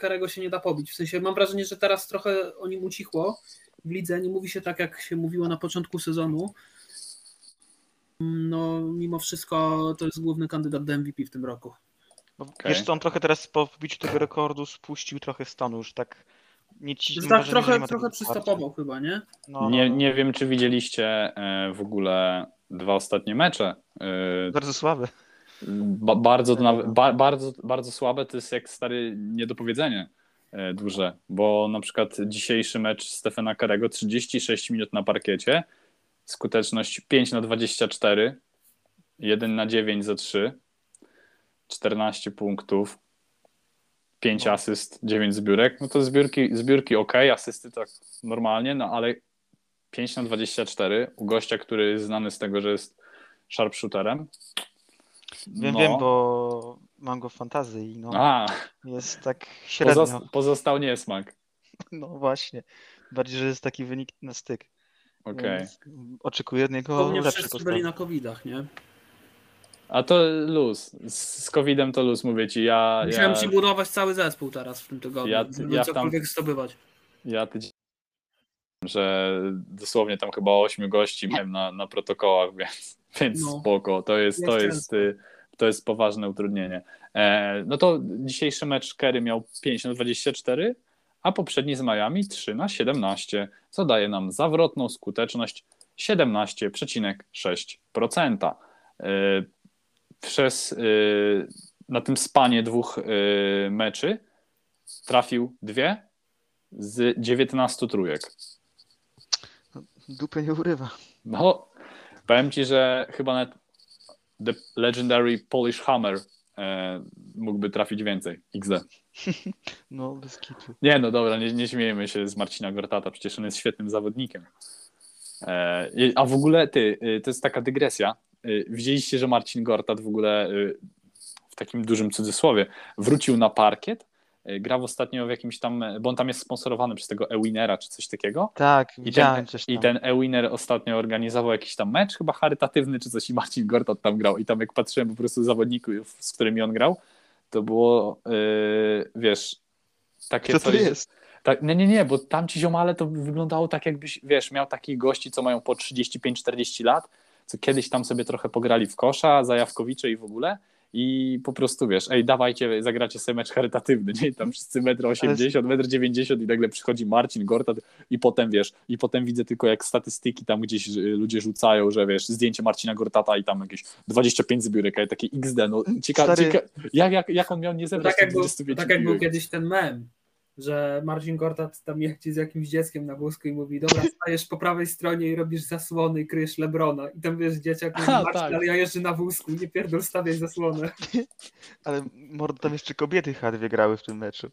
Curry'ego się nie da pobić. W sensie mam wrażenie, że teraz trochę o nim ucichło w lidze. Nie mówi się tak, jak się mówiło na początku sezonu. No, mimo wszystko to jest główny kandydat do MVP w tym roku. Okay. Wiesz co, on trochę teraz po wbiciu tego rekordu spuścił trochę stanu, już tak nie ci. Tak, trochę przystopował chyba, nie? No. Nie wiem, czy widzieliście w ogóle dwa ostatnie mecze. Bardzo słabe. Bardzo słabe, to jest jak stary niedopowiedzenie duże, bo na przykład dzisiejszy mecz Stephena Curry'ego, 36 minut na parkiecie, skuteczność 5/24, 1/9 za 3, 14 punktów, 5 asyst, 9 zbiórek. No to zbiórki okej, asysty tak normalnie, no ale 5/24 u gościa, który jest znany z tego, że jest sharpshooterem. Wiem, bo mam go w fantazji. No, jest tak średnio. Pozostał niesmak. No właśnie. Bardziej, że jest taki wynik na styk. Okej. Oczekuję od niego lepszego. Wszyscy byli na covidach, nie? A to luz. Z covidem to luz, mówię ci. Musiałem ci budować cały zespół teraz w tym tygodniu. Ja cokolwiek zdobywać. Ja tydzień, że dosłownie tam chyba 8 gości miałem na protokołach, więc spoko. To jest poważne utrudnienie. No to dzisiejszy mecz Curry miał 5/24, a poprzedni z Miami 3/17, co daje nam zawrotną skuteczność 17,6%. Na tym spanie dwóch meczy trafił 2 z 19 trójek. Dupę nie urywa. No, powiem ci, że chyba nawet The Legendary Polish Hammer mógłby trafić więcej. XD. No, bez kitu. Nie, no dobra, nie śmiejemy się z Marcina Gortata, przecież on jest świetnym zawodnikiem. A w ogóle to jest taka dygresja. Widzieliście, że Marcin Gortat w ogóle w takim dużym cudzysłowie wrócił na parkiet, grał ostatnio w jakimś tam, bo on tam jest sponsorowany przez tego Ewinera czy coś takiego. Tak, widziałem coś tam. I ten Ewiner ostatnio organizował jakiś tam mecz chyba charytatywny czy coś i Marcin Gortat tam grał i tam jak patrzyłem po prostu zawodników, z którymi on grał, to było, wiesz, takie coś... Tak, nie, bo tam ci ziomale to wyglądało tak jakbyś, wiesz, miał takich gości, co mają po 35-40 lat, co kiedyś tam sobie trochę pograli w kosza, zajawkowicze i w ogóle i po prostu, wiesz, ej, dawajcie, zagracie sobie mecz charytatywny, nie? Tam wszyscy 1,80 m, 1,90 m i nagle przychodzi Marcin Gortat i potem, wiesz, i potem widzę tylko jak statystyki tam gdzieś ludzie rzucają, że wiesz, zdjęcie Marcina Gortata i tam jakieś 25 zbiórek, a taki XD, no jak on miał nie zebrać tak 25 Tak jak był kiedyś ten mem, że Marcin Gortat tam jeździ z jakimś dzieckiem na wózku i mówi, dobra, stajesz po prawej stronie i robisz zasłony i kryjesz LeBrona. I tam wiesz, dzieciak mówi, Marcin, tak. Ale ja jeżdżę na wózku, nie pierdol, stawiaj zasłonę. Ale mordo, tam jeszcze kobiety H2 grały w tym meczu.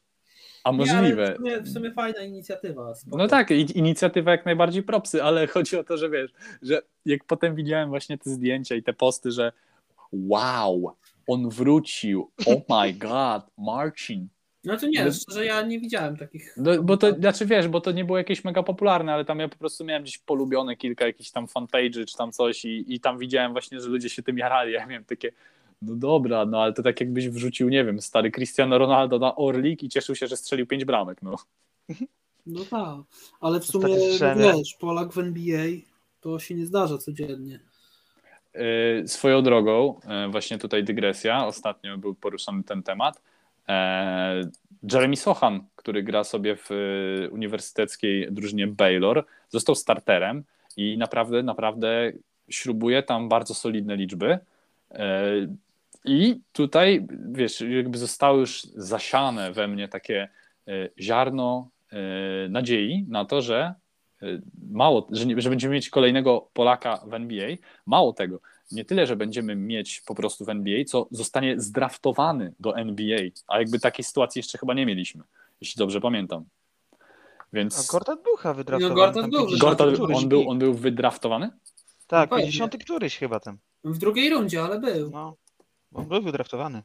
A możliwe. Nie, w sumie fajna inicjatywa. Spoko. No tak, inicjatywa jak najbardziej propsy, ale chodzi o to, że wiesz, że jak potem widziałem właśnie te zdjęcia i te posty, że wow, on wrócił, oh my god, Marcin. No to nie, szczerze ja nie widziałem takich... No, bo to, znaczy wiesz, bo to nie było jakieś mega popularne, ale tam ja po prostu miałem gdzieś polubione kilka jakichś tam fanpage'y czy tam coś i tam widziałem właśnie, że ludzie się tym jarali, ja miałem takie, No dobra, no ale to tak jakbyś wrzucił, nie wiem, stary Cristiano Ronaldo na Orlik i cieszył się, że strzelił 5 bramek, no. No tak, ale w sumie, wiesz, Polak w NBA to się nie zdarza codziennie. Swoją drogą, właśnie tutaj dygresja, ostatnio był poruszany ten temat, Jeremy Sochan, który gra sobie w uniwersyteckiej drużynie Baylor, został starterem i naprawdę śrubuje tam bardzo solidne liczby i tutaj, wiesz, jakby zostało już zasiane we mnie takie ziarno nadziei na to, że będziemy mieć kolejnego Polaka w NBA. Mało tego, nie tyle, że będziemy mieć po prostu w NBA, co zostanie zdraftowany do NBA, a jakby takiej sytuacji jeszcze chyba nie mieliśmy, jeśli dobrze pamiętam. Więc... A Gortat był wydraftowany. On był wydraftowany? Tak, 50 któryś chyba tam. W drugiej rundzie, ale był. No, on był wydraftowany.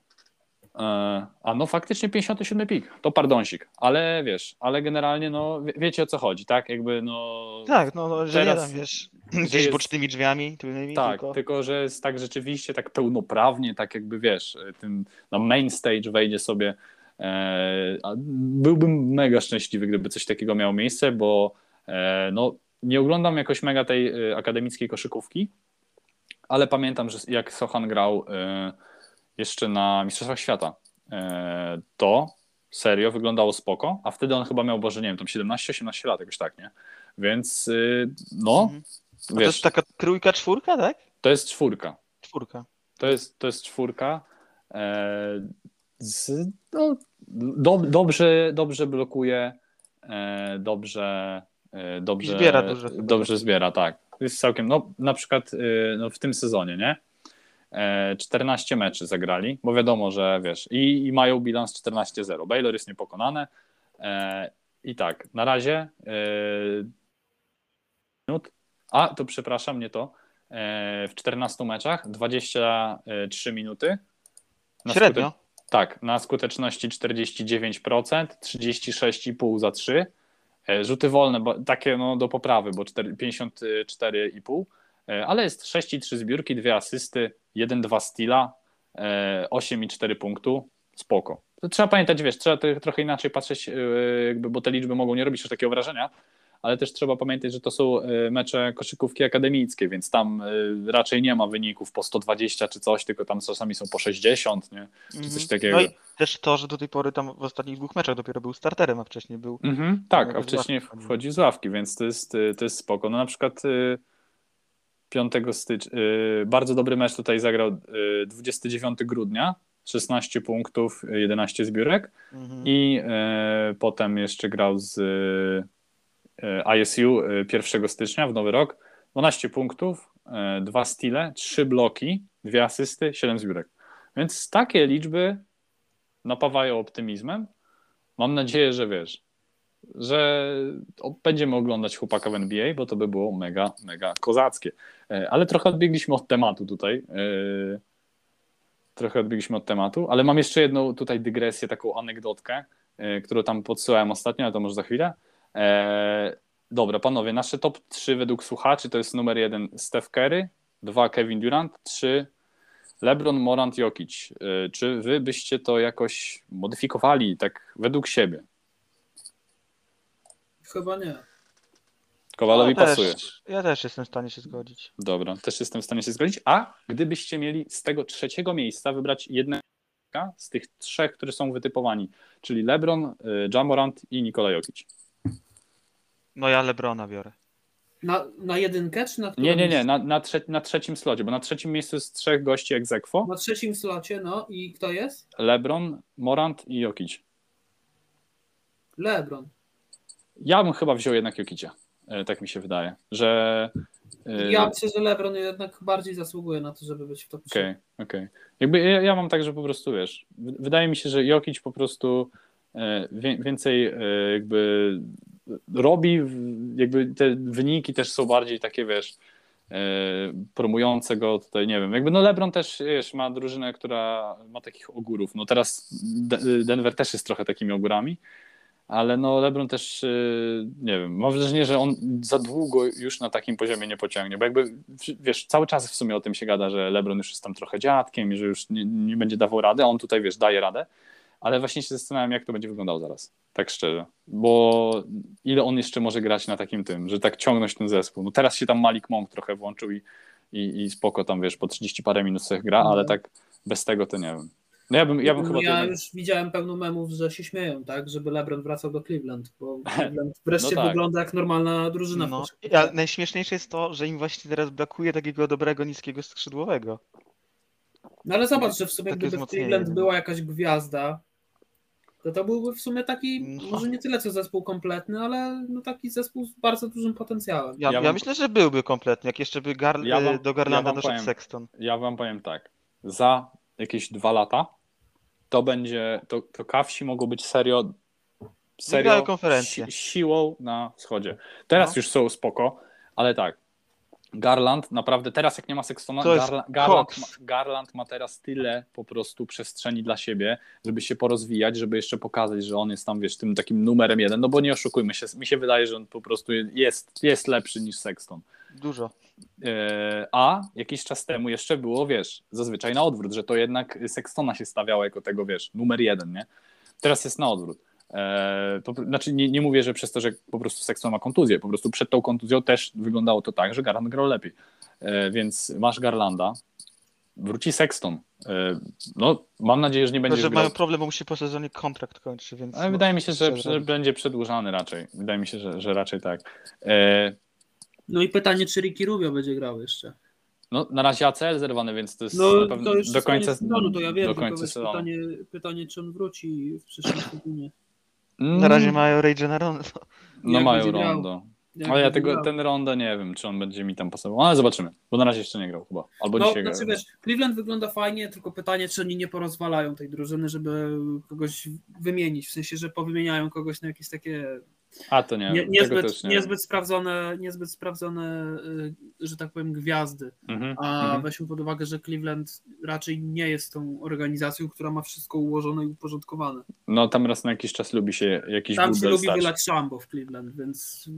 A no faktycznie 57 pik, to pardonsik, ale wiesz, ale generalnie no wiecie o co chodzi, tak? Jakby no... Tak, no że teraz, nie tam, wiesz, gdzieś jest... bocznymi drzwiami, tylnymi. Tak, tylko że jest tak rzeczywiście, tak pełnoprawnie, tak jakby wiesz, tym na main stage wejdzie sobie. Byłbym mega szczęśliwy, gdyby coś takiego miało miejsce, bo no nie oglądam jakoś mega tej akademickiej koszykówki, ale pamiętam, że jak Sochan grał jeszcze na Mistrzostwach Świata, to serio wyglądało spoko, a wtedy on chyba miał, Boże, nie wiem, tam 17-18 lat, jakoś tak, nie? Więc no, wiesz. To jest taka trójka, czwórka, tak? To jest czwórka. Czwórka. To jest czwórka. No, dobrze blokuje, dobrze zbiera, dobrze zbiera, tak. Jest całkiem, no na przykład no, w tym sezonie, nie? 14 meczy zagrali, bo wiadomo, że wiesz, i mają bilans 14-0. Baylor jest niepokonane i tak, na razie w 14 meczach 23 minuty. Średnio? Tak, na skuteczności 49%, 36,5 za 3. Rzuty wolne, takie no, do poprawy, bo 54,5. Ale jest 6,3 zbiórki, 2 asysty, 1,2 steala, 8,4 punktu, spoko. To trzeba pamiętać, wiesz, trzeba trochę inaczej patrzeć, jakby, bo te liczby mogą nie robić już takiego wrażenia, ale też trzeba pamiętać, że to są mecze koszykówki akademickie, więc tam raczej nie ma wyników po 120 czy coś, tylko tam czasami są po 60, nie? Czy coś takiego. No i też to, że do tej pory tam w ostatnich 2 meczach dopiero był starterem, a wcześniej był... tak, a wcześniej wchodził z ławki, więc to jest spoko. No na przykład... 5 stycznia, bardzo dobry mecz tutaj zagrał 29 grudnia, 16 punktów, 11 zbiórek i potem jeszcze grał z ISU 1 stycznia w Nowy Rok, 12 punktów, 2 steale, 3 bloki, 2 asysty, 7 zbiórek. Więc takie liczby napawają optymizmem. Mam nadzieję, że wiesz, że będziemy oglądać chłopaka w NBA, bo to by było mega, mega kozackie. Ale trochę odbiegliśmy od tematu tutaj. Ale mam jeszcze jedną tutaj dygresję, taką anegdotkę, którą tam podsyłałem ostatnio, ale to może za chwilę. Dobra, panowie, nasze top 3 według słuchaczy to jest numer 1 Steph Curry, 2 Kevin Durant, 3 LeBron, Morant, Jokić. Czy wy byście to jakoś modyfikowali tak według siebie? Chyba nie. Kowalowi pasuje. Ja też jestem w stanie się zgodzić. Dobra, też jestem w stanie się zgodzić. A gdybyście mieli z tego 3 miejsca wybrać jednego z tych 3, które są wytypowani, czyli LeBron, Ja Morant i Nikola Jokić. No ja LeBrona biorę. Na 1 czy na... Nie, na 3 slocie, bo na 3 miejscu jest 3 gości ex aequo. Na 3 slocie, no i kto jest? LeBron, Morant i Jokić. LeBron. Ja bym chyba wziął jednak Jokicia, tak mi się wydaje, że... Ja myślę, że LeBron jednak bardziej zasługuje na to, żeby być w top 3. Okej. Jakby ja mam tak, że po prostu, wiesz, wydaje mi się, że Jokić po prostu więcej jakby robi, jakby te wyniki też są bardziej takie, wiesz, promujące go tutaj, nie wiem, jakby no LeBron też, wiesz, ma drużynę, która ma takich ogórów, no teraz Denver też jest trochę takimi ogórami, ale no LeBron też, nie wiem, mam wrażenie, że on za długo już na takim poziomie nie pociągnie, bo jakby, wiesz, cały czas w sumie o tym się gada, że LeBron już jest tam trochę dziadkiem i że już nie będzie dawał rady, a on tutaj, wiesz, daje radę, ale właśnie się zastanawiam, jak to będzie wyglądało zaraz, tak szczerze, bo ile on jeszcze może grać na takim tym, że tak ciągnąć ten zespół, no teraz się tam Malik Monk trochę włączył i spoko tam, wiesz, po 30 parę minut sobie gra, ale tak bez tego to nie wiem. No ja bym chyba już widziałem pełno memów, że się śmieją, tak, żeby LeBron wracał do Cleveland, bo Cleveland wreszcie wygląda jak normalna drużyna. No. A najśmieszniejsze jest to, że im właśnie teraz brakuje takiego dobrego, niskiego skrzydłowego. No ale zobacz, że w sumie gdyby w Cleveland była jakaś gwiazda, to byłby w sumie taki, może nie tyle co zespół kompletny, ale no taki zespół z bardzo dużym potencjałem. Ja myślę, że byłby kompletny, jak jeszcze by do Garlanda doszedł Sexton. Ja wam powiem tak, za jakieś 2 lata, to będzie, to Cavsi mogą być serio siłą na wschodzie. Teraz już są spoko, ale tak, Garland naprawdę, teraz jak nie ma Sextona, Garland ma teraz tyle po prostu przestrzeni dla siebie, żeby się porozwijać, żeby jeszcze pokazać, że on jest tam, wiesz, tym takim numerem 1, no bo nie oszukujmy się, mi się wydaje, że on po prostu jest lepszy niż Sexton. Dużo. A jakiś czas temu jeszcze było, wiesz, zazwyczaj na odwrót, że to jednak Sextona się stawiało jako tego, wiesz, numer 1, nie? Teraz jest na odwrót. Znaczy nie mówię, że przez to, że po prostu Sexton ma kontuzję, po prostu przed tą kontuzją też wyglądało to tak, że Garland grał lepiej. Więc masz Garlanda, wróci Sexton. No, mam nadzieję, że nie będzie grał. Mają problem, bo musi po sezonie kontrakt kończy, więc... Ale wydaje mi się, że będzie przedłużany raczej. Wydaje mi się, że raczej tak. No i pytanie, czy Ricky Rubio będzie grał jeszcze? No na razie ACL zerwany, więc to jest na pewno to do końca sezonu. To ja wiem, do końca sezonu. Pytanie, czy on wróci w przyszłym sezonie. Na razie mają Rajana Rondo. No mają Rondo. Ale ja ten Rondo nie wiem, czy on będzie mi tam pasował. Ale zobaczymy, bo na razie jeszcze nie grał chyba. Albo dzisiaj grał. Wiesz, Cleveland wygląda fajnie, tylko pytanie, czy oni nie porozwalają tej drużyny, żeby kogoś wymienić. W sensie, że powymieniają kogoś na jakieś takie... A to nie, niezbyt sprawdzone, że tak powiem, gwiazdy. Weźmy pod uwagę, że Cleveland raczej nie jest tą organizacją, która ma wszystko ułożone i uporządkowane. No tam raz na jakiś czas lubi się jakiś budżet. Tam się lubi wylać szambo w Cleveland, więc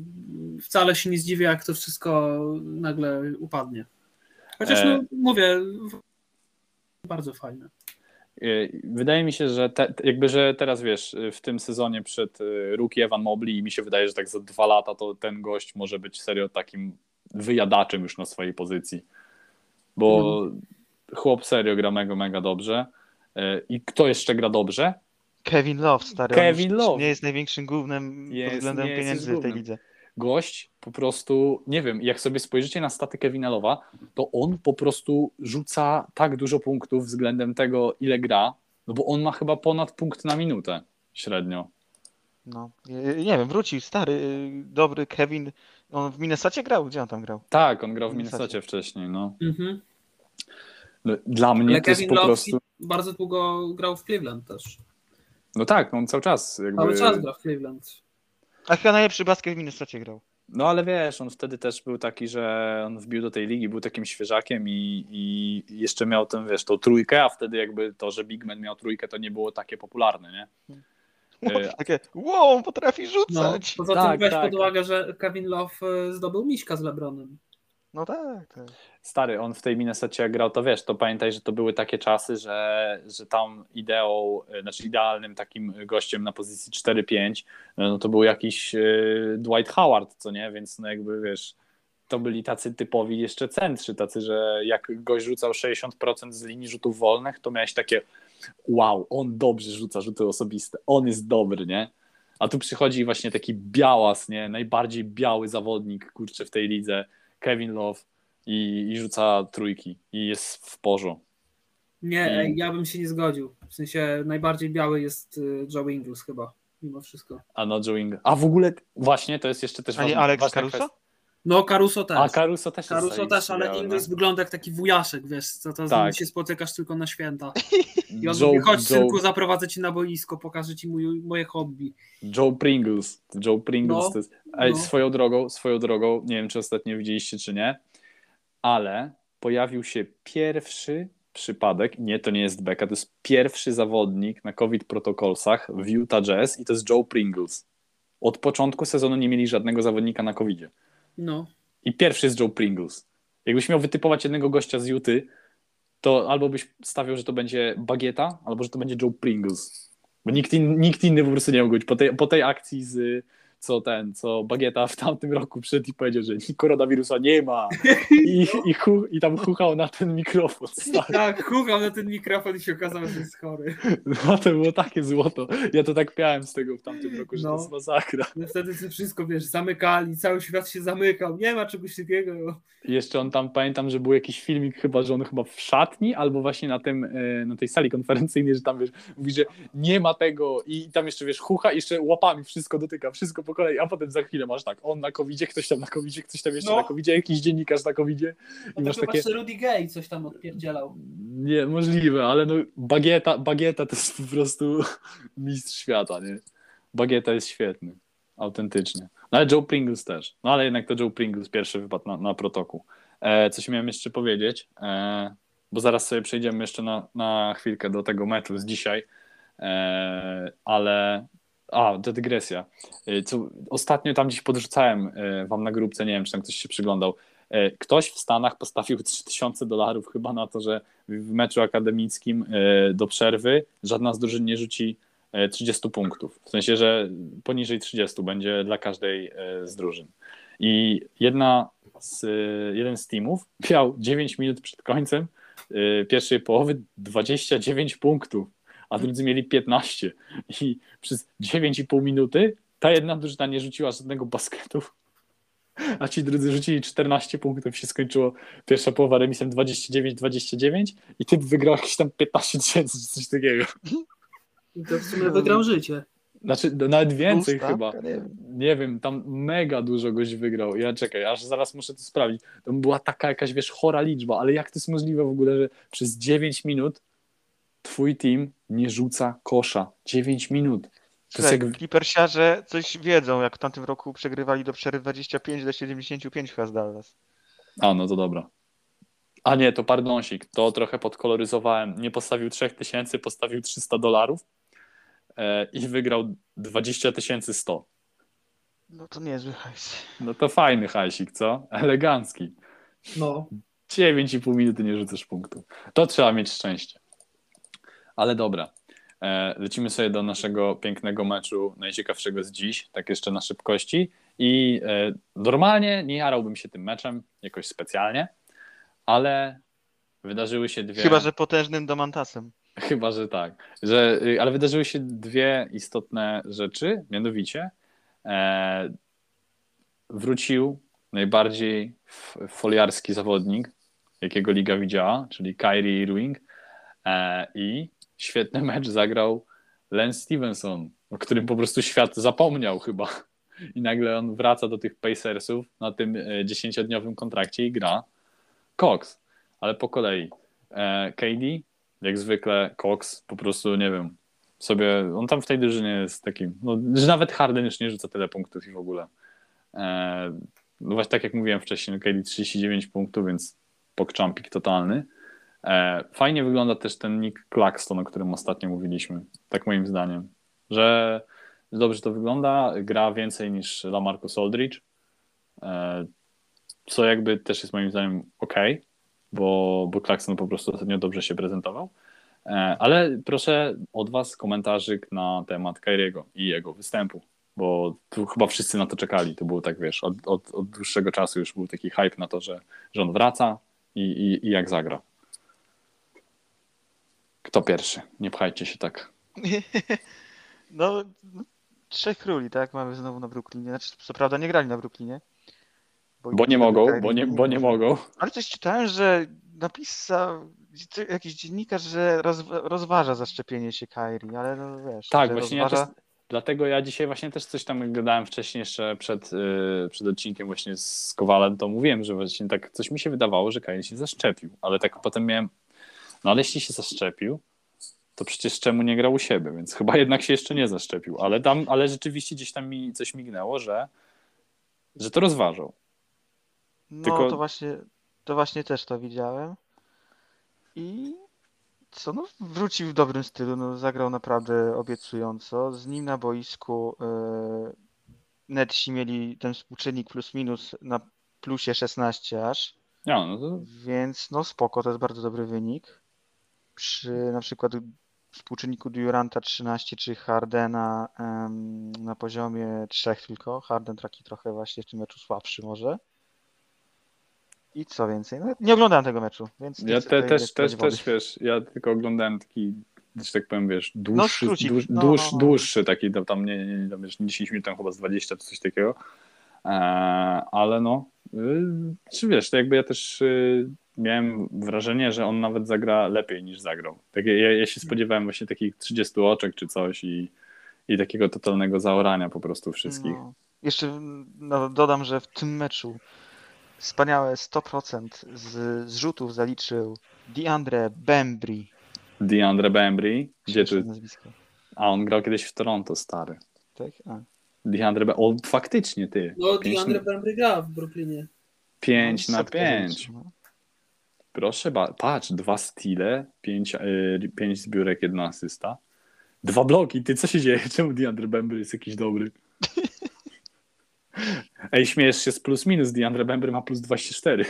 wcale się nie zdziwię, jak to wszystko nagle upadnie. Chociaż mówię, bardzo fajne. Wydaje mi się, że że teraz, wiesz, w tym sezonie przed rookie Evan Mobley i mi się wydaje, że tak za 2 lata to ten gość może być serio takim wyjadaczem już na swojej pozycji, bo chłop serio gra mega dobrze. I kto jeszcze gra dobrze? Kevin Love, stary. Kevin Love nie jest największym głównym pod względem pieniędzy w tej lidze. Gość po prostu, nie wiem, jak sobie spojrzycie na staty Kevina Love'a, to on po prostu rzuca tak dużo punktów względem tego, ile gra, no bo on ma chyba ponad punkt na minutę średnio. No, nie wiem, wrócił stary, dobry Kevin, on w Minnesocie grał? Gdzie on tam grał? Tak, on grał w Minnesocie wcześniej, no. Dla mnie ale to Kevin jest po Love prostu... bardzo długo grał w Cleveland też. No tak, on cały czas jakby... Cały czas grał w Cleveland. A chyba najlepszy basket w Minnesocie grał. No ale wiesz, on wtedy też był taki, że on wbił do tej ligi, był takim świeżakiem i jeszcze miał tę, wiesz, tą trójkę, a wtedy jakby to, że Big Man miał trójkę, to nie było takie popularne, nie? Takie, on potrafi rzucać. No, poza tym weź pod uwagę, że Kevin Love zdobył miśka z LeBronem. No tak. Stary, on w tej Minnesocie grał, to wiesz, to pamiętaj, że to były takie czasy, że tam idealnym takim gościem na pozycji 4-5, no to był jakiś Dwight Howard, co nie? Więc no jakby, wiesz, to byli tacy typowi jeszcze centrzy, tacy, że jak gość rzucał 60% z linii rzutów wolnych, to miałeś takie wow, on dobrze rzuca rzuty osobiste, on jest dobry, nie? A tu przychodzi właśnie taki białas, nie? Najbardziej biały zawodnik, kurczę, w tej lidze, Kevin Love i rzuca trójki i jest w porządku. Nie, ja bym się nie zgodził. W sensie najbardziej biały jest Joe Ingles chyba, mimo wszystko. A no Joe Ingles. A w ogóle właśnie to jest jeszcze też ważne. A nie Alex Caruso? No Caruso też. A Caruso też jest. Caruso też, ale Ingles wygląda jak taki wujaszek, wiesz, co to z nim się spotykasz tylko na święta. I on mówi, chodź synku, zaprowadzę ci na boisko, pokażę ci moje hobby. Joe Pringles to jest... No. Swoją drogą, nie wiem, czy ostatnio widzieliście, czy nie, ale pojawił się pierwszy przypadek, nie, to nie jest beka, to jest pierwszy zawodnik na COVID protokolsach w Utah Jazz i to jest Joe Pringles. Od początku sezonu nie mieli żadnego zawodnika na COVIDzie. No. I pierwszy jest Joe Pringles. Jakbyś miał wytypować jednego gościa z Juty, to albo byś stawiał, że to będzie Bagieta, albo że to będzie Joe Pringles. Bo nikt inny po prostu nie mógł być. Po tej akcji z... co Bagieta w tamtym roku przyszedł i powiedział, że koronawirusa nie ma. I tam chuchał na ten mikrofon. Stary. Tak, chuchał na ten mikrofon i się okazało, że jest chory. No to było takie złoto. Ja to tak miałem z tego w tamtym roku, że to jest masakra. No wtedy to wszystko, wiesz, zamykali, cały świat się zamykał, nie ma czegoś takiego. I jeszcze on tam, pamiętam, że był jakiś filmik chyba, że on chyba w szatni albo właśnie na tej sali konferencyjnej, że tam, wiesz, mówi, że nie ma tego i tam jeszcze, wiesz, chucha i jeszcze łapami wszystko dotyka, wszystko po kolei, a potem za chwilę masz tak, on na COVIDzie, ktoś tam na COVIDzie, ktoś tam jeszcze na COVIDzie, jakiś dziennikarz na COVIDzie. I masz takie... Rudy Gay coś tam odpierdzielał. Nie, możliwe, ale no Bagieta to jest po prostu mistrz świata, nie? Bagieta jest świetny, autentycznie. No ale Joe Pringles też. No ale jednak to Joe Pringles pierwszy wypadł na protokół. Coś miałem jeszcze powiedzieć, bo zaraz sobie przejdziemy jeszcze na chwilkę do tego meczu z dzisiaj, ale... A, to dygresja. Ostatnio tam gdzieś podrzucałem wam na grupce, nie wiem, czy tam ktoś się przyglądał. Ktoś w Stanach postawił $3000 chyba na to, że w meczu akademickim do przerwy żadna z drużyn nie rzuci 30 punktów. W sensie, że poniżej 30 będzie dla każdej z drużyn. I jeden z teamów miał 9 minut przed końcem pierwszej połowy 29 punktów. A drudzy mieli 15 i przez 9,5 minuty ta jedna drużyna nie rzuciła żadnego basketu, a ci drudzy rzucili 14 punktów, się skończyło pierwsza połowa remisem 29-29 i typ wygrał jakieś tam 15 000 czy coś takiego. I to w sumie wygrał życie. Znaczy nawet więcej chyba. Nie wiem, tam mega dużo gość wygrał. Ja czekaj, aż zaraz muszę to sprawdzić. Tam była taka jakaś, wiesz, chora liczba, ale jak to jest możliwe w ogóle, że przez 9 minut twój team nie rzuca kosza. 9 minut. Clippersiarze coś wiedzą, jak w tamtym roku przegrywali do przerwy 25-75 chyba z Dallas. A, no to dobra. A nie, to pardonsik. To trochę podkoloryzowałem. Nie postawił 3000, postawił $300 i wygrał 20 100. No to niezły hajs. No to fajny hajsik, co? Elegancki. No. 9,5 minuty nie rzucasz punktu. To trzeba mieć szczęście. Ale dobra, lecimy sobie do naszego pięknego meczu, najciekawszego z dziś, tak jeszcze na szybkości i normalnie nie jarałbym się tym meczem jakoś specjalnie, ale wydarzyły się dwie... Chyba, że potężnym domantasem. Chyba, że tak, ale wydarzyły się dwie istotne rzeczy, mianowicie wrócił najbardziej foliarski zawodnik, jakiego liga widziała, czyli Kyrie Irving. I świetny mecz zagrał Lance Stephenson, o którym po prostu świat zapomniał chyba. I nagle on wraca do tych Pacersów na tym 10-dniowym kontrakcie i gra Cox. Ale po kolei KD, jak zwykle Cox po prostu, nie wiem, sobie, on tam w tej drużynie jest takim, no, że nawet Harden już nie rzuca tyle punktów i w ogóle. No właśnie tak jak mówiłem wcześniej, KD 39 punktów, więc pokczampik totalny. Fajnie wygląda też ten Nick Claxton, o którym ostatnio mówiliśmy, tak moim zdaniem, że dobrze to wygląda, gra więcej niż LaMarcus Aldridge, co jakby też jest moim zdaniem okej, bo Claxton po prostu ostatnio dobrze się prezentował, ale proszę od was komentarzyk na temat Kyrie'ego i jego występu, bo tu chyba wszyscy na to czekali, to było tak, wiesz, od dłuższego czasu już był taki hype na to, że on wraca i jak zagra. Kto pierwszy? Nie pchajcie się tak. No, trzech króli, tak? Mamy znowu na Brooklynie. Znaczy, co prawda nie grali na Brooklynie. Bo nie mogą. Ale coś czytałem, że napisał jakiś dziennikarz, że rozważa zaszczepienie się Kyrie, ale no wiesz. Tak, właśnie rozważa... Dlatego ja dzisiaj właśnie też coś tam gadałem wcześniej jeszcze przed odcinkiem właśnie z Kowalem, to mówiłem, że właśnie tak coś mi się wydawało, że Kyrie się zaszczepił, ale tak potem miałem... No ale jeśli się zaszczepił, to przecież czemu nie grał u siebie, więc chyba jednak się jeszcze nie zaszczepił, ale rzeczywiście gdzieś tam mi coś mignęło, że to rozważał. No tylko... to właśnie też to widziałem. I co, no wrócił w dobrym stylu, no zagrał naprawdę obiecująco. Z nim na boisku Netsi mieli ten współczynnik plus minus na plusie 16 aż. No, no to... Więc no spoko, to jest bardzo dobry wynik. Przy na przykład współczynniku Duranta 13 czy Hardena na poziomie 3 tylko. Harden taki trochę właśnie w tym meczu słabszy może. I co więcej? No, nie oglądałem tego meczu, więc... Ja też wiesz, ja tylko oglądałem taki, że tak powiem, wiesz, dłuższy, no, dłuższy taki, tam nie wiesz, 10 minut, tam chyba z 20 czy coś takiego, ale no, czy wiesz, to jakby ja też miałem wrażenie, że on nawet zagra lepiej niż zagrał. Tak, ja się spodziewałem właśnie takich 30 oczek czy coś i takiego totalnego zaorania po prostu wszystkich. No. Jeszcze no, dodam, że w tym meczu wspaniałe 100% z rzutów zaliczył DeAndre Bembry? Gdzie tu? A on grał kiedyś w Toronto, stary. Tak? A. DeAndre Bembry. O, faktycznie ty. No, DeAndre Bembry grał w Brooklynie. 5 na 5. Proszę, patrz, 2 stile, 5 zbiórek, 1 asysta. 2 bloki. Ty, co się dzieje? Czemu DeAndre Bembry jest jakiś dobry? Ej, śmiejesz się z plus minus, DeAndre Bembry ma plus 24.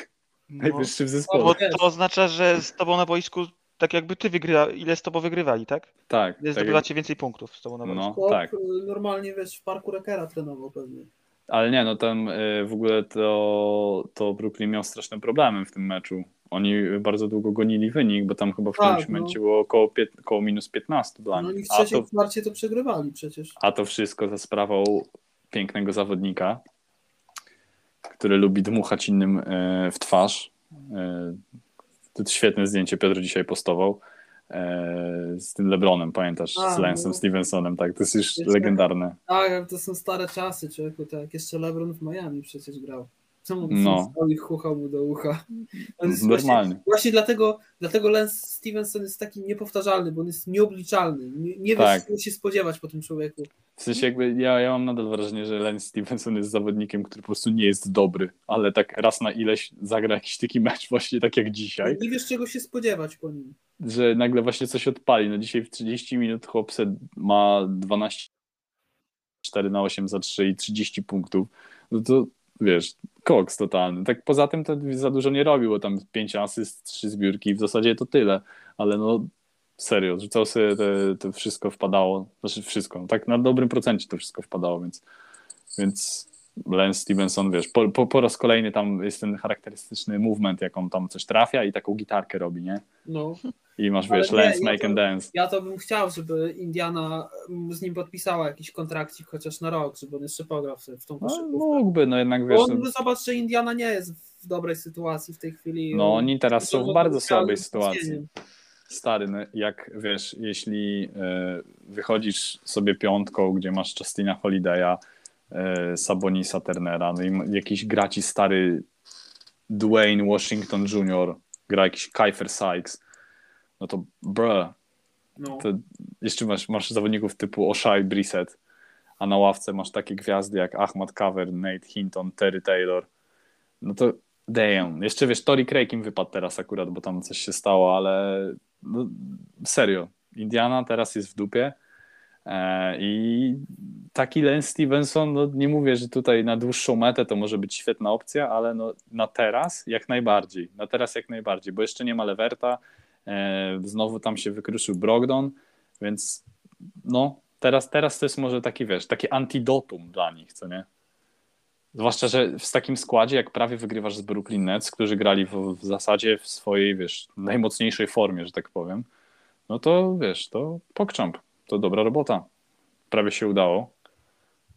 No, najwyższy w zespole. Bo to oznacza, że z tobą na boisku, tak jakby ty wygrywa, ile z tobą wygrywali, tak? Tak. Ile zdobywacie więcej punktów z tobą na boisku. No, tak. Normalnie wiesz, w parku Rekera trenował pewnie. Ale nie, no tam w ogóle to Brooklyn miał straszne problemy w tym meczu. Oni bardzo długo gonili wynik, bo tam chyba w którymś momencie było około minus 15 dla nich. No i w trzeciej kwarcie to przegrywali przecież. A to wszystko za sprawą pięknego zawodnika, który lubi dmuchać innym w twarz. To świetne zdjęcie Piotr dzisiaj postował z tym LeBronem, pamiętasz? Z Lance'em Stephensonem, tak? To jest już legendarne. Tak, to są stare czasy, człowieku, tak? Jeszcze LeBron w Miami przecież grał. Czemu stał i chuchał mu do ucha? Normalnie. Właśnie dlatego Lance Stephenson jest taki niepowtarzalny, bo on jest nieobliczalny. Nie wiesz, co się spodziewać po tym człowieku. W sensie jakby ja mam nadal wrażenie, że Lance Stephenson jest zawodnikiem, który po prostu nie jest dobry, ale tak raz na ileś zagra jakiś taki mecz właśnie tak jak dzisiaj. Nie wiesz, czego się spodziewać po nim. Że nagle właśnie coś odpali. No dzisiaj w 30 minut chłopset ma 12, 4 na 8 za 3 i 30 punktów. No to wiesz, koks totalny. Tak poza tym to za dużo nie robił, bo tam 5 asyst, 3 zbiórki, w zasadzie to tyle, ale no serio, rzucał sobie to wszystko wpadało, znaczy wszystko, tak na dobrym procencie to wszystko wpadało, więc Lance Stephenson, wiesz, po raz kolejny tam jest ten charakterystyczny movement, jak on tam coś trafia i taką gitarkę robi, nie? No. I masz, wiesz, ale Lance make and dance. Ja to bym chciał, żeby Indiana z nim podpisała jakiś kontrakcik chociaż na rok, żeby on jeszcze pograł w tą koszykówkę. No, mógłby, no jednak wiesz... On by zobaczył, że Indiana nie jest w dobrej sytuacji w tej chwili. No oni teraz są w bardzo słabej sytuacji. Stary, no jak wiesz, jeśli wychodzisz sobie piątką, gdzie masz Justina Holiday'a, Sabonisa Turnera, no i jakiś graci stary Dwayne Washington Jr., gra jakiś Kiefer Sykes, no to to jeszcze masz zawodników typu Oshae Brissett, a na ławce masz takie gwiazdy jak Ahmad Kaver, Nate Hinton, Terry Taylor, no to damn, jeszcze wiesz, Torrey Craig im wypadł teraz akurat, bo tam coś się stało, ale no, serio, Indiana teraz jest w dupie. I taki Lance Stephenson, no nie mówię, że tutaj na dłuższą metę to może być świetna opcja, ale no na teraz jak najbardziej, bo jeszcze nie ma Leverta, znowu tam się wykruszył Brogdon, więc no teraz to jest może taki, wiesz, takie antidotum dla nich, co nie? Zwłaszcza, że w takim składzie, jak prawie wygrywasz z Brooklyn Nets, którzy grali w zasadzie w swojej, wiesz, najmocniejszej formie, że tak powiem, no to wiesz, to pokcząp. To dobra robota. Prawie się udało,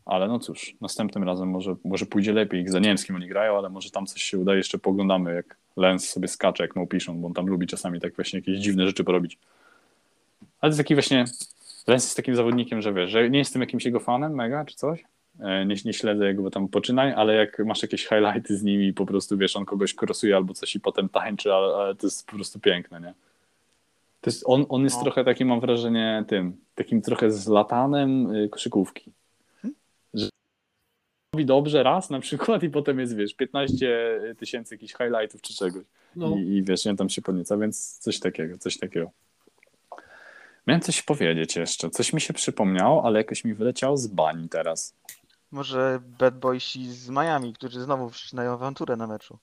ale no cóż, następnym razem może pójdzie lepiej. Ich za Niemskim oni grają, ale może tam coś się uda. Jeszcze poglądamy, jak Lance sobie skacze, jak mu piszą, bo on tam lubi czasami tak właśnie jakieś dziwne rzeczy porobić. Ale to jest taki właśnie... Lance jest takim zawodnikiem, że wiesz, że nie jestem jakimś jego fanem mega czy coś. Nie śledzę jego tam poczynań, ale jak masz jakieś highlighty z nimi i po prostu wiesz, on kogoś krosuje albo coś i potem tańczy, ale to jest po prostu piękne, nie? To jest, on jest trochę takim, mam wrażenie, takim trochę zlatanem koszykówki. Że robi dobrze raz na przykład i potem jest, wiesz, 15 000 jakichś highlightów czy czegoś. No. I wiesz, nie tam się podnieca, więc coś takiego. Miałem coś powiedzieć jeszcze. Coś mi się przypomniało, ale jakoś mi wyleciało z bani teraz. Może bad boysi z Miami, którzy znowu wszczynają awanturę na meczu.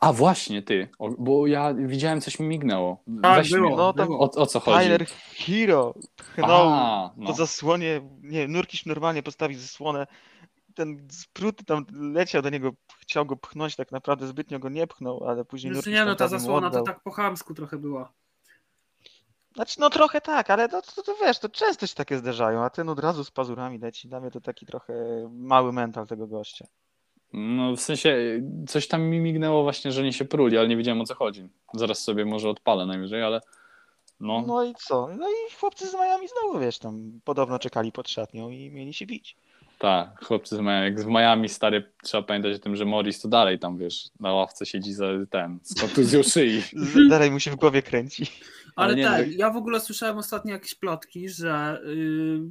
A właśnie ty, bo ja widziałem, coś mi mignęło. Tak, było, no, tam o co chodzi? Tyler Hero pchnął po zasłonie, nie, Nurkić normalnie postawił zasłonę. Ten sprut tam leciał do niego, chciał go pchnąć, tak naprawdę zbytnio go nie pchnął, ale później Nurkić tam ta zasłona oddał. To tak po chamsku trochę była. Znaczy, no trochę tak, ale to wiesz, to często się takie zdarzają, a ten od razu z pazurami leci. Dla mnie to taki trochę mały mental tego gościa. No w sensie, coś tam mi mignęło właśnie, że nie się pruli, ale nie wiedziałem o co chodzi. Zaraz sobie może odpalę najwyżej, ale no. No i co? No i chłopcy z Miami znowu, wiesz, tam podobno czekali pod szatnią i mieli się bić. Tak, chłopcy z Miami, jak z Miami, stary, trzeba pamiętać o tym, że Morris to dalej tam, wiesz, na ławce siedzi za ten, z kontuzją szyi. Dalej mu się w głowie kręci. Ale tak, ja w ogóle słyszałem ostatnio jakieś plotki, że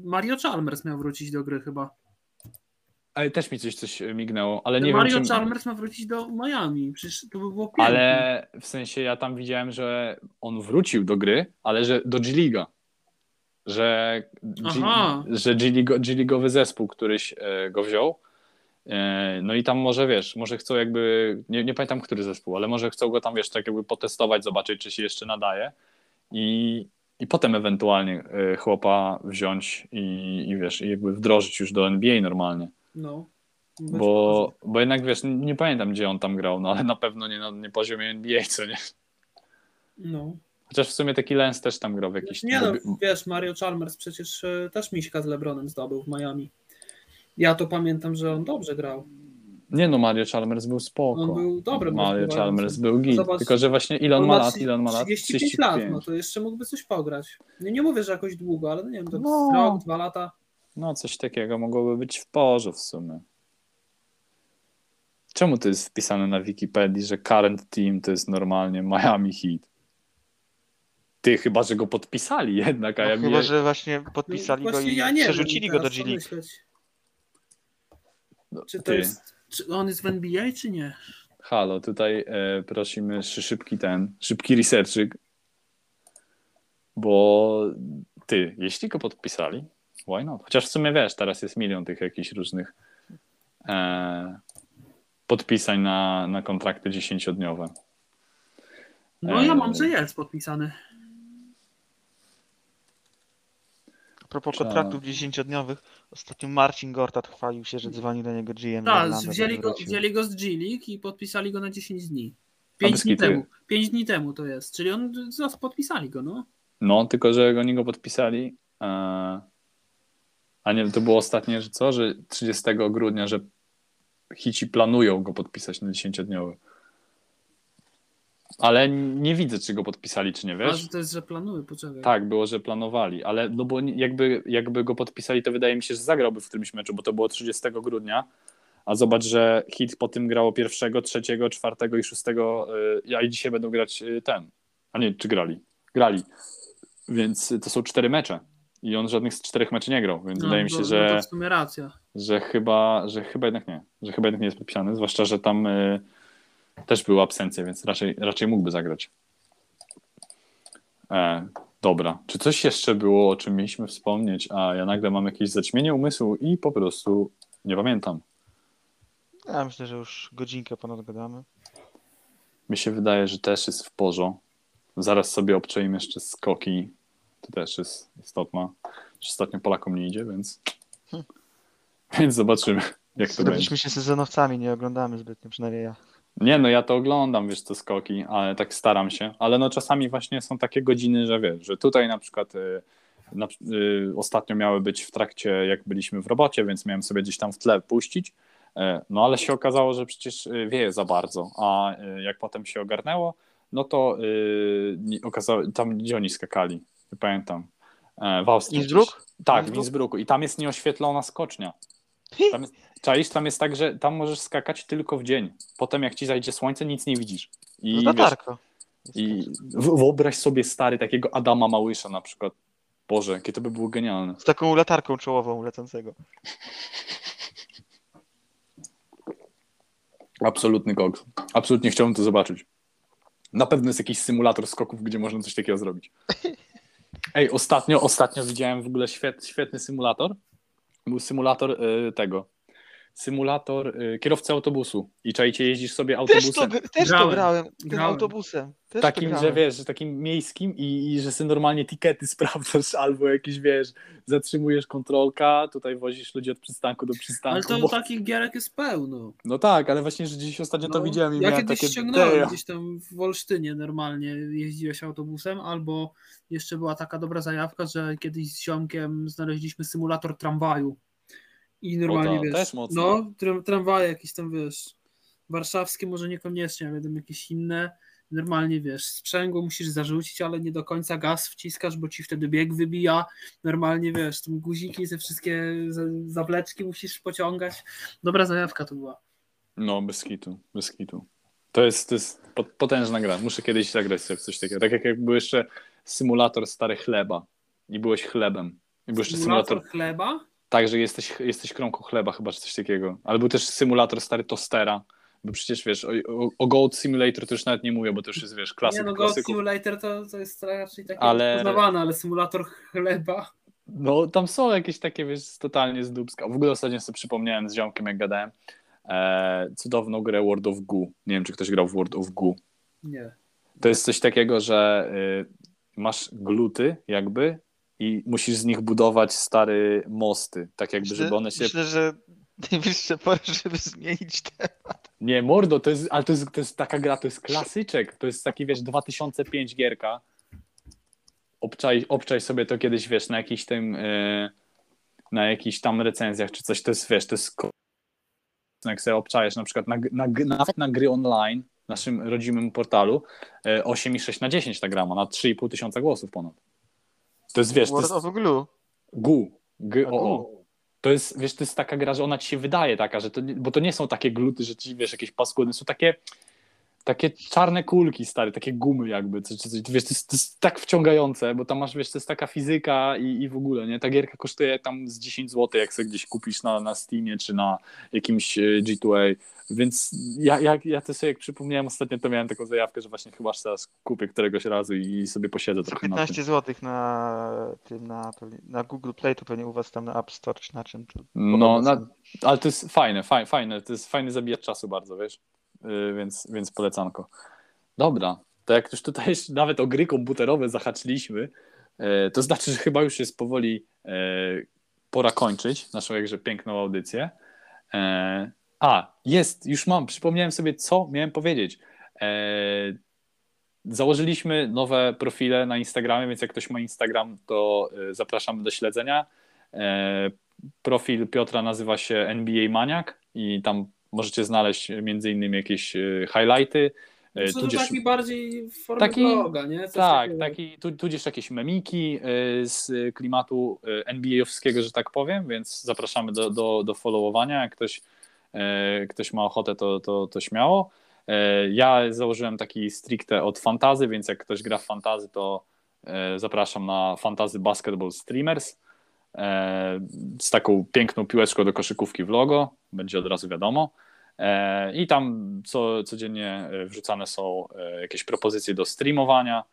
Mario Chalmers miał wrócić do gry chyba. Ale też mi coś mignęło, ale nie Mario wiem. Mario Chalmers ma wrócić do Miami, przecież to by było piękne. Ale w sensie ja tam widziałem, że on wrócił do gry, ale że do G-League'a. Że G-League'owy zespół któryś go wziął. No i tam może, wiesz, może chcą jakby, nie pamiętam który zespół, ale może chcą go tam, wiesz, tak jakby potestować, zobaczyć, czy się jeszcze nadaje. I potem ewentualnie chłopa wziąć i wiesz, i jakby wdrożyć już do NBA normalnie. No, bo jednak wiesz, nie pamiętam gdzie on tam grał, no ale na pewno nie na poziomie NBA, co nie? No. Chociaż w sumie taki Lance też tam grał w jakiś... Nie no, wiesz, Mario Chalmers przecież też miśka z LeBronem zdobył w Miami. Ja to pamiętam, że on dobrze grał. Nie no, Mario Chalmers był spoko. On był dobry. Mario Chalmers był git. Zobacz, tylko że właśnie Elon ma lat? 35 lat, no to jeszcze mógłby coś pograć. Nie mówię, że jakoś długo, ale nie wiem, to no. Rok, 2 lata. No coś takiego mogłoby być w porze w sumie. Czemu to jest wpisane na Wikipedii, że current team to jest normalnie Miami Heat? Ty, chyba że go podpisali jednak. A no, ja chyba, że właśnie podpisali go i ja przerzucili go do G League. Czy to jest... Czy on jest w NBA, czy nie? Halo, tutaj prosimy szybki researchik, bo ty, jeśli go podpisali, why not? Chociaż w sumie wiesz, teraz jest milion tych jakichś różnych podpisań na kontrakty 10-dniowe. No ja mam, że jest podpisany. A propos kontraktów 10-dniowych, ostatnio Marcin Gortat chwalił się, że dzwoni do niego GM. Tak, wzięli go z G-League i podpisali go na 10 dni. 5 dni temu to jest, czyli on zaraz podpisali go, no. No, tylko że oni go podpisali, a nie, to było ostatnie, że co, że 30 grudnia, że Hici planują go podpisać na 10-dniowy. Ale nie widzę, czy go podpisali, czy nie, wiesz? A, że to jest, że planują, poczekaj. Tak, było, że planowali, ale no bo jakby go podpisali, to wydaje mi się, że zagrałby w którymś meczu, bo to było 30 grudnia, a zobacz, że Hit po tym grało 1, 3, 4 i 6, a dzisiaj będą grać ten. A nie, czy grali? Grali. Więc to są 4 mecze i on żadnych z 4 meczy nie grał, więc wydaje mi się, że... No to w sumie racja. Że chyba jednak nie. Że chyba jednak nie jest podpisany, zwłaszcza, że tam... Też były absencje, więc raczej mógłby zagrać. Dobra. Czy coś jeszcze było, o czym mieliśmy wspomnieć, a ja nagle mam jakieś zaćmienie umysłu i po prostu nie pamiętam. Ja myślę, że już godzinkę ponad gadamy. Mi się wydaje, że też jest w porze. Zaraz sobie obczaim jeszcze skoki. To też jest istotne. Ostatnio Polakom nie idzie, więc... Więc zobaczymy, jak to będzie. Zrobiliśmy się sezonowcami, nie oglądamy zbytnio, przynajmniej ja. Nie, no ja to oglądam, wiesz, te skoki, ale tak staram się, ale no czasami właśnie są takie godziny, że wiesz, że tutaj na przykład ostatnio miały być w trakcie, jak byliśmy w robocie, więc miałem sobie gdzieś tam w tle puścić, no ale się okazało, że przecież wieje za bardzo, a jak potem się ogarnęło, no to okazało, tam gdzie oni skakali, nie pamiętam, w Austrii. Innsbruck? Tak, w Innsbrucku i tam jest nieoświetlona skocznia. Tam jest tak, że tam możesz skakać tylko w dzień. Potem jak ci zajdzie słońce, nic nie widzisz. I latarka. I wyobraź sobie, stary, takiego Adama Małysza na przykład. Boże, jakie to by było genialne. Z taką latarką czołową lecącego. Absolutny koks. Absolutnie chciałbym to zobaczyć. Na pewno jest jakiś symulator skoków, gdzie można coś takiego zrobić. Ej, ostatnio widziałem w ogóle świetny symulator. Był symulator kierowcy autobusu. I czajcie, jeździsz sobie autobusem. Też to brałem. Autobusem. Też takim, to że wiesz, takim miejskim i że sobie normalnie tikety sprawdzasz albo jakieś, wiesz, zatrzymujesz kontrolka, tutaj wozisz ludzi od przystanku do przystanku. Ale to takich gierek jest pełno. No tak, ale właśnie, że dziś ostatnio to widziałem. I ja kiedyś ściągnąłem gdzieś tam w Olsztynie normalnie, jeździłeś autobusem, albo jeszcze była taka dobra zajawka, że kiedyś z ziomkiem znaleźliśmy symulator tramwaju. I normalnie, wiesz, też mocno. Tramwaje jakieś tam, wiesz, warszawskie może niekoniecznie, ale tam jakieś inne, normalnie, wiesz, sprzęgło musisz zarzucić, ale nie do końca gaz wciskasz, bo ci wtedy bieg wybija, normalnie, wiesz, tam guziki, te wszystkie zawleczki musisz pociągać, dobra zajawka to była. No, bez kitu. To jest potężna gra, muszę kiedyś zagrać sobie w coś takiego, tak jak był jeszcze symulator stary chleba i byłeś chlebem. I był jeszcze symulator chleba? Tak, że jesteś kromką chleba chyba, czy coś takiego. Ale był też symulator stary tostera, bo przecież wiesz, o Goat Simulator to już nawet nie mówię, bo to już jest, wiesz, klasyk. Nie, no Goat Simulator to jest raczej takie poznawane, ale symulator chleba. No tam są jakieś takie, wiesz, totalnie z dupska. W ogóle ostatnio sobie przypomniałem z ziomkiem, jak gadałem, cudowną grę World of Goo. Nie wiem, czy ktoś grał w World of Goo. Nie. To jest coś takiego, że masz gluty jakby, i musisz z nich budować stare mosty, tak jakby, żeby one się... Myślę, że najwyższa pora, żeby zmienić temat. Nie, mordo, to jest taka gra, to jest klasyczek, to jest taki, wiesz, 2005 gierka. Obczaj sobie to kiedyś, wiesz, na jakichś tym, na jakichś tam recenzjach czy coś, to jest, wiesz, to jest... Jak sobie obczajesz na przykład na gry online, naszym rodzimym portalu, 8,6/10 ta gra ma, na 3,5 tysiąca głosów ponad. To jest, wiesz, World of Glue. G-O-O. To jest, wiesz, to jest taka gra, że ona ci się wydaje taka, że to, bo to nie są takie gluty, że ci, wiesz, jakieś paskudne, są takie czarne kulki, stary, takie gumy jakby, wiesz, to jest tak wciągające, bo tam masz, wiesz, to jest taka fizyka i w ogóle, nie? Ta gierka kosztuje tam z 10 zł, jak sobie gdzieś kupisz na Steamie czy na jakimś G2A, więc ja to sobie, jak przypomniałem ostatnio, to miałem taką zajawkę, że właśnie chyba teraz kupię któregoś razu i sobie posiedzę trochę na tym. 15 zł na Google Play, to pewnie u was tam na App Store czy na czym? No, ale to jest fajne, to jest fajny zabijacz czasu bardzo, wiesz? Więc polecanko. Dobra, to jak już tutaj nawet o gry komputerowe zahaczyliśmy, to znaczy, że chyba już jest powoli pora kończyć naszą jakże piękną audycję. Przypomniałem sobie, co miałem powiedzieć. Założyliśmy nowe profile na Instagramie, więc jak ktoś ma Instagram, to zapraszamy do śledzenia. Profil Piotra nazywa się NBA Maniak i tam możecie znaleźć między innymi jakieś highlighty. To tudzież... taki bardziej w formie bloga, nie? Coś tak, tudzież jakieś memiki z klimatu NBA-owskiego, że tak powiem, więc zapraszamy do followowania. Jak ktoś ma ochotę, to śmiało. Ja założyłem taki stricte od fantasy, więc jak ktoś gra w fantasy, to zapraszam na Fantasy Basketball Streamers z taką piękną piłeczką do koszykówki w logo, będzie od razu wiadomo, i tam codziennie wrzucane są jakieś propozycje do streamowania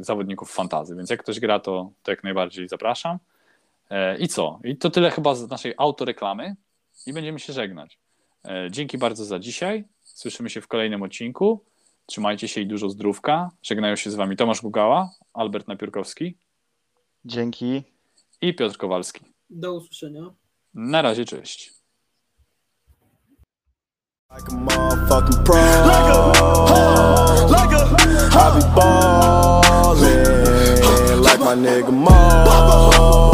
zawodników fantasy, więc jak ktoś gra, to jak najbardziej zapraszam. I co? I to tyle chyba z naszej autoreklamy i będziemy się żegnać. Dzięki bardzo za dzisiaj, słyszymy się w kolejnym odcinku, trzymajcie się i dużo zdrówka. Żegnają się z wami Tomasz Gugała, Albert Napiórkowski. Dzięki. I Piotr Kowalski. Do usłyszenia. Na razie, cześć. Like a motherfucking pro. Like a I be ballin'. Like my nigga Mo.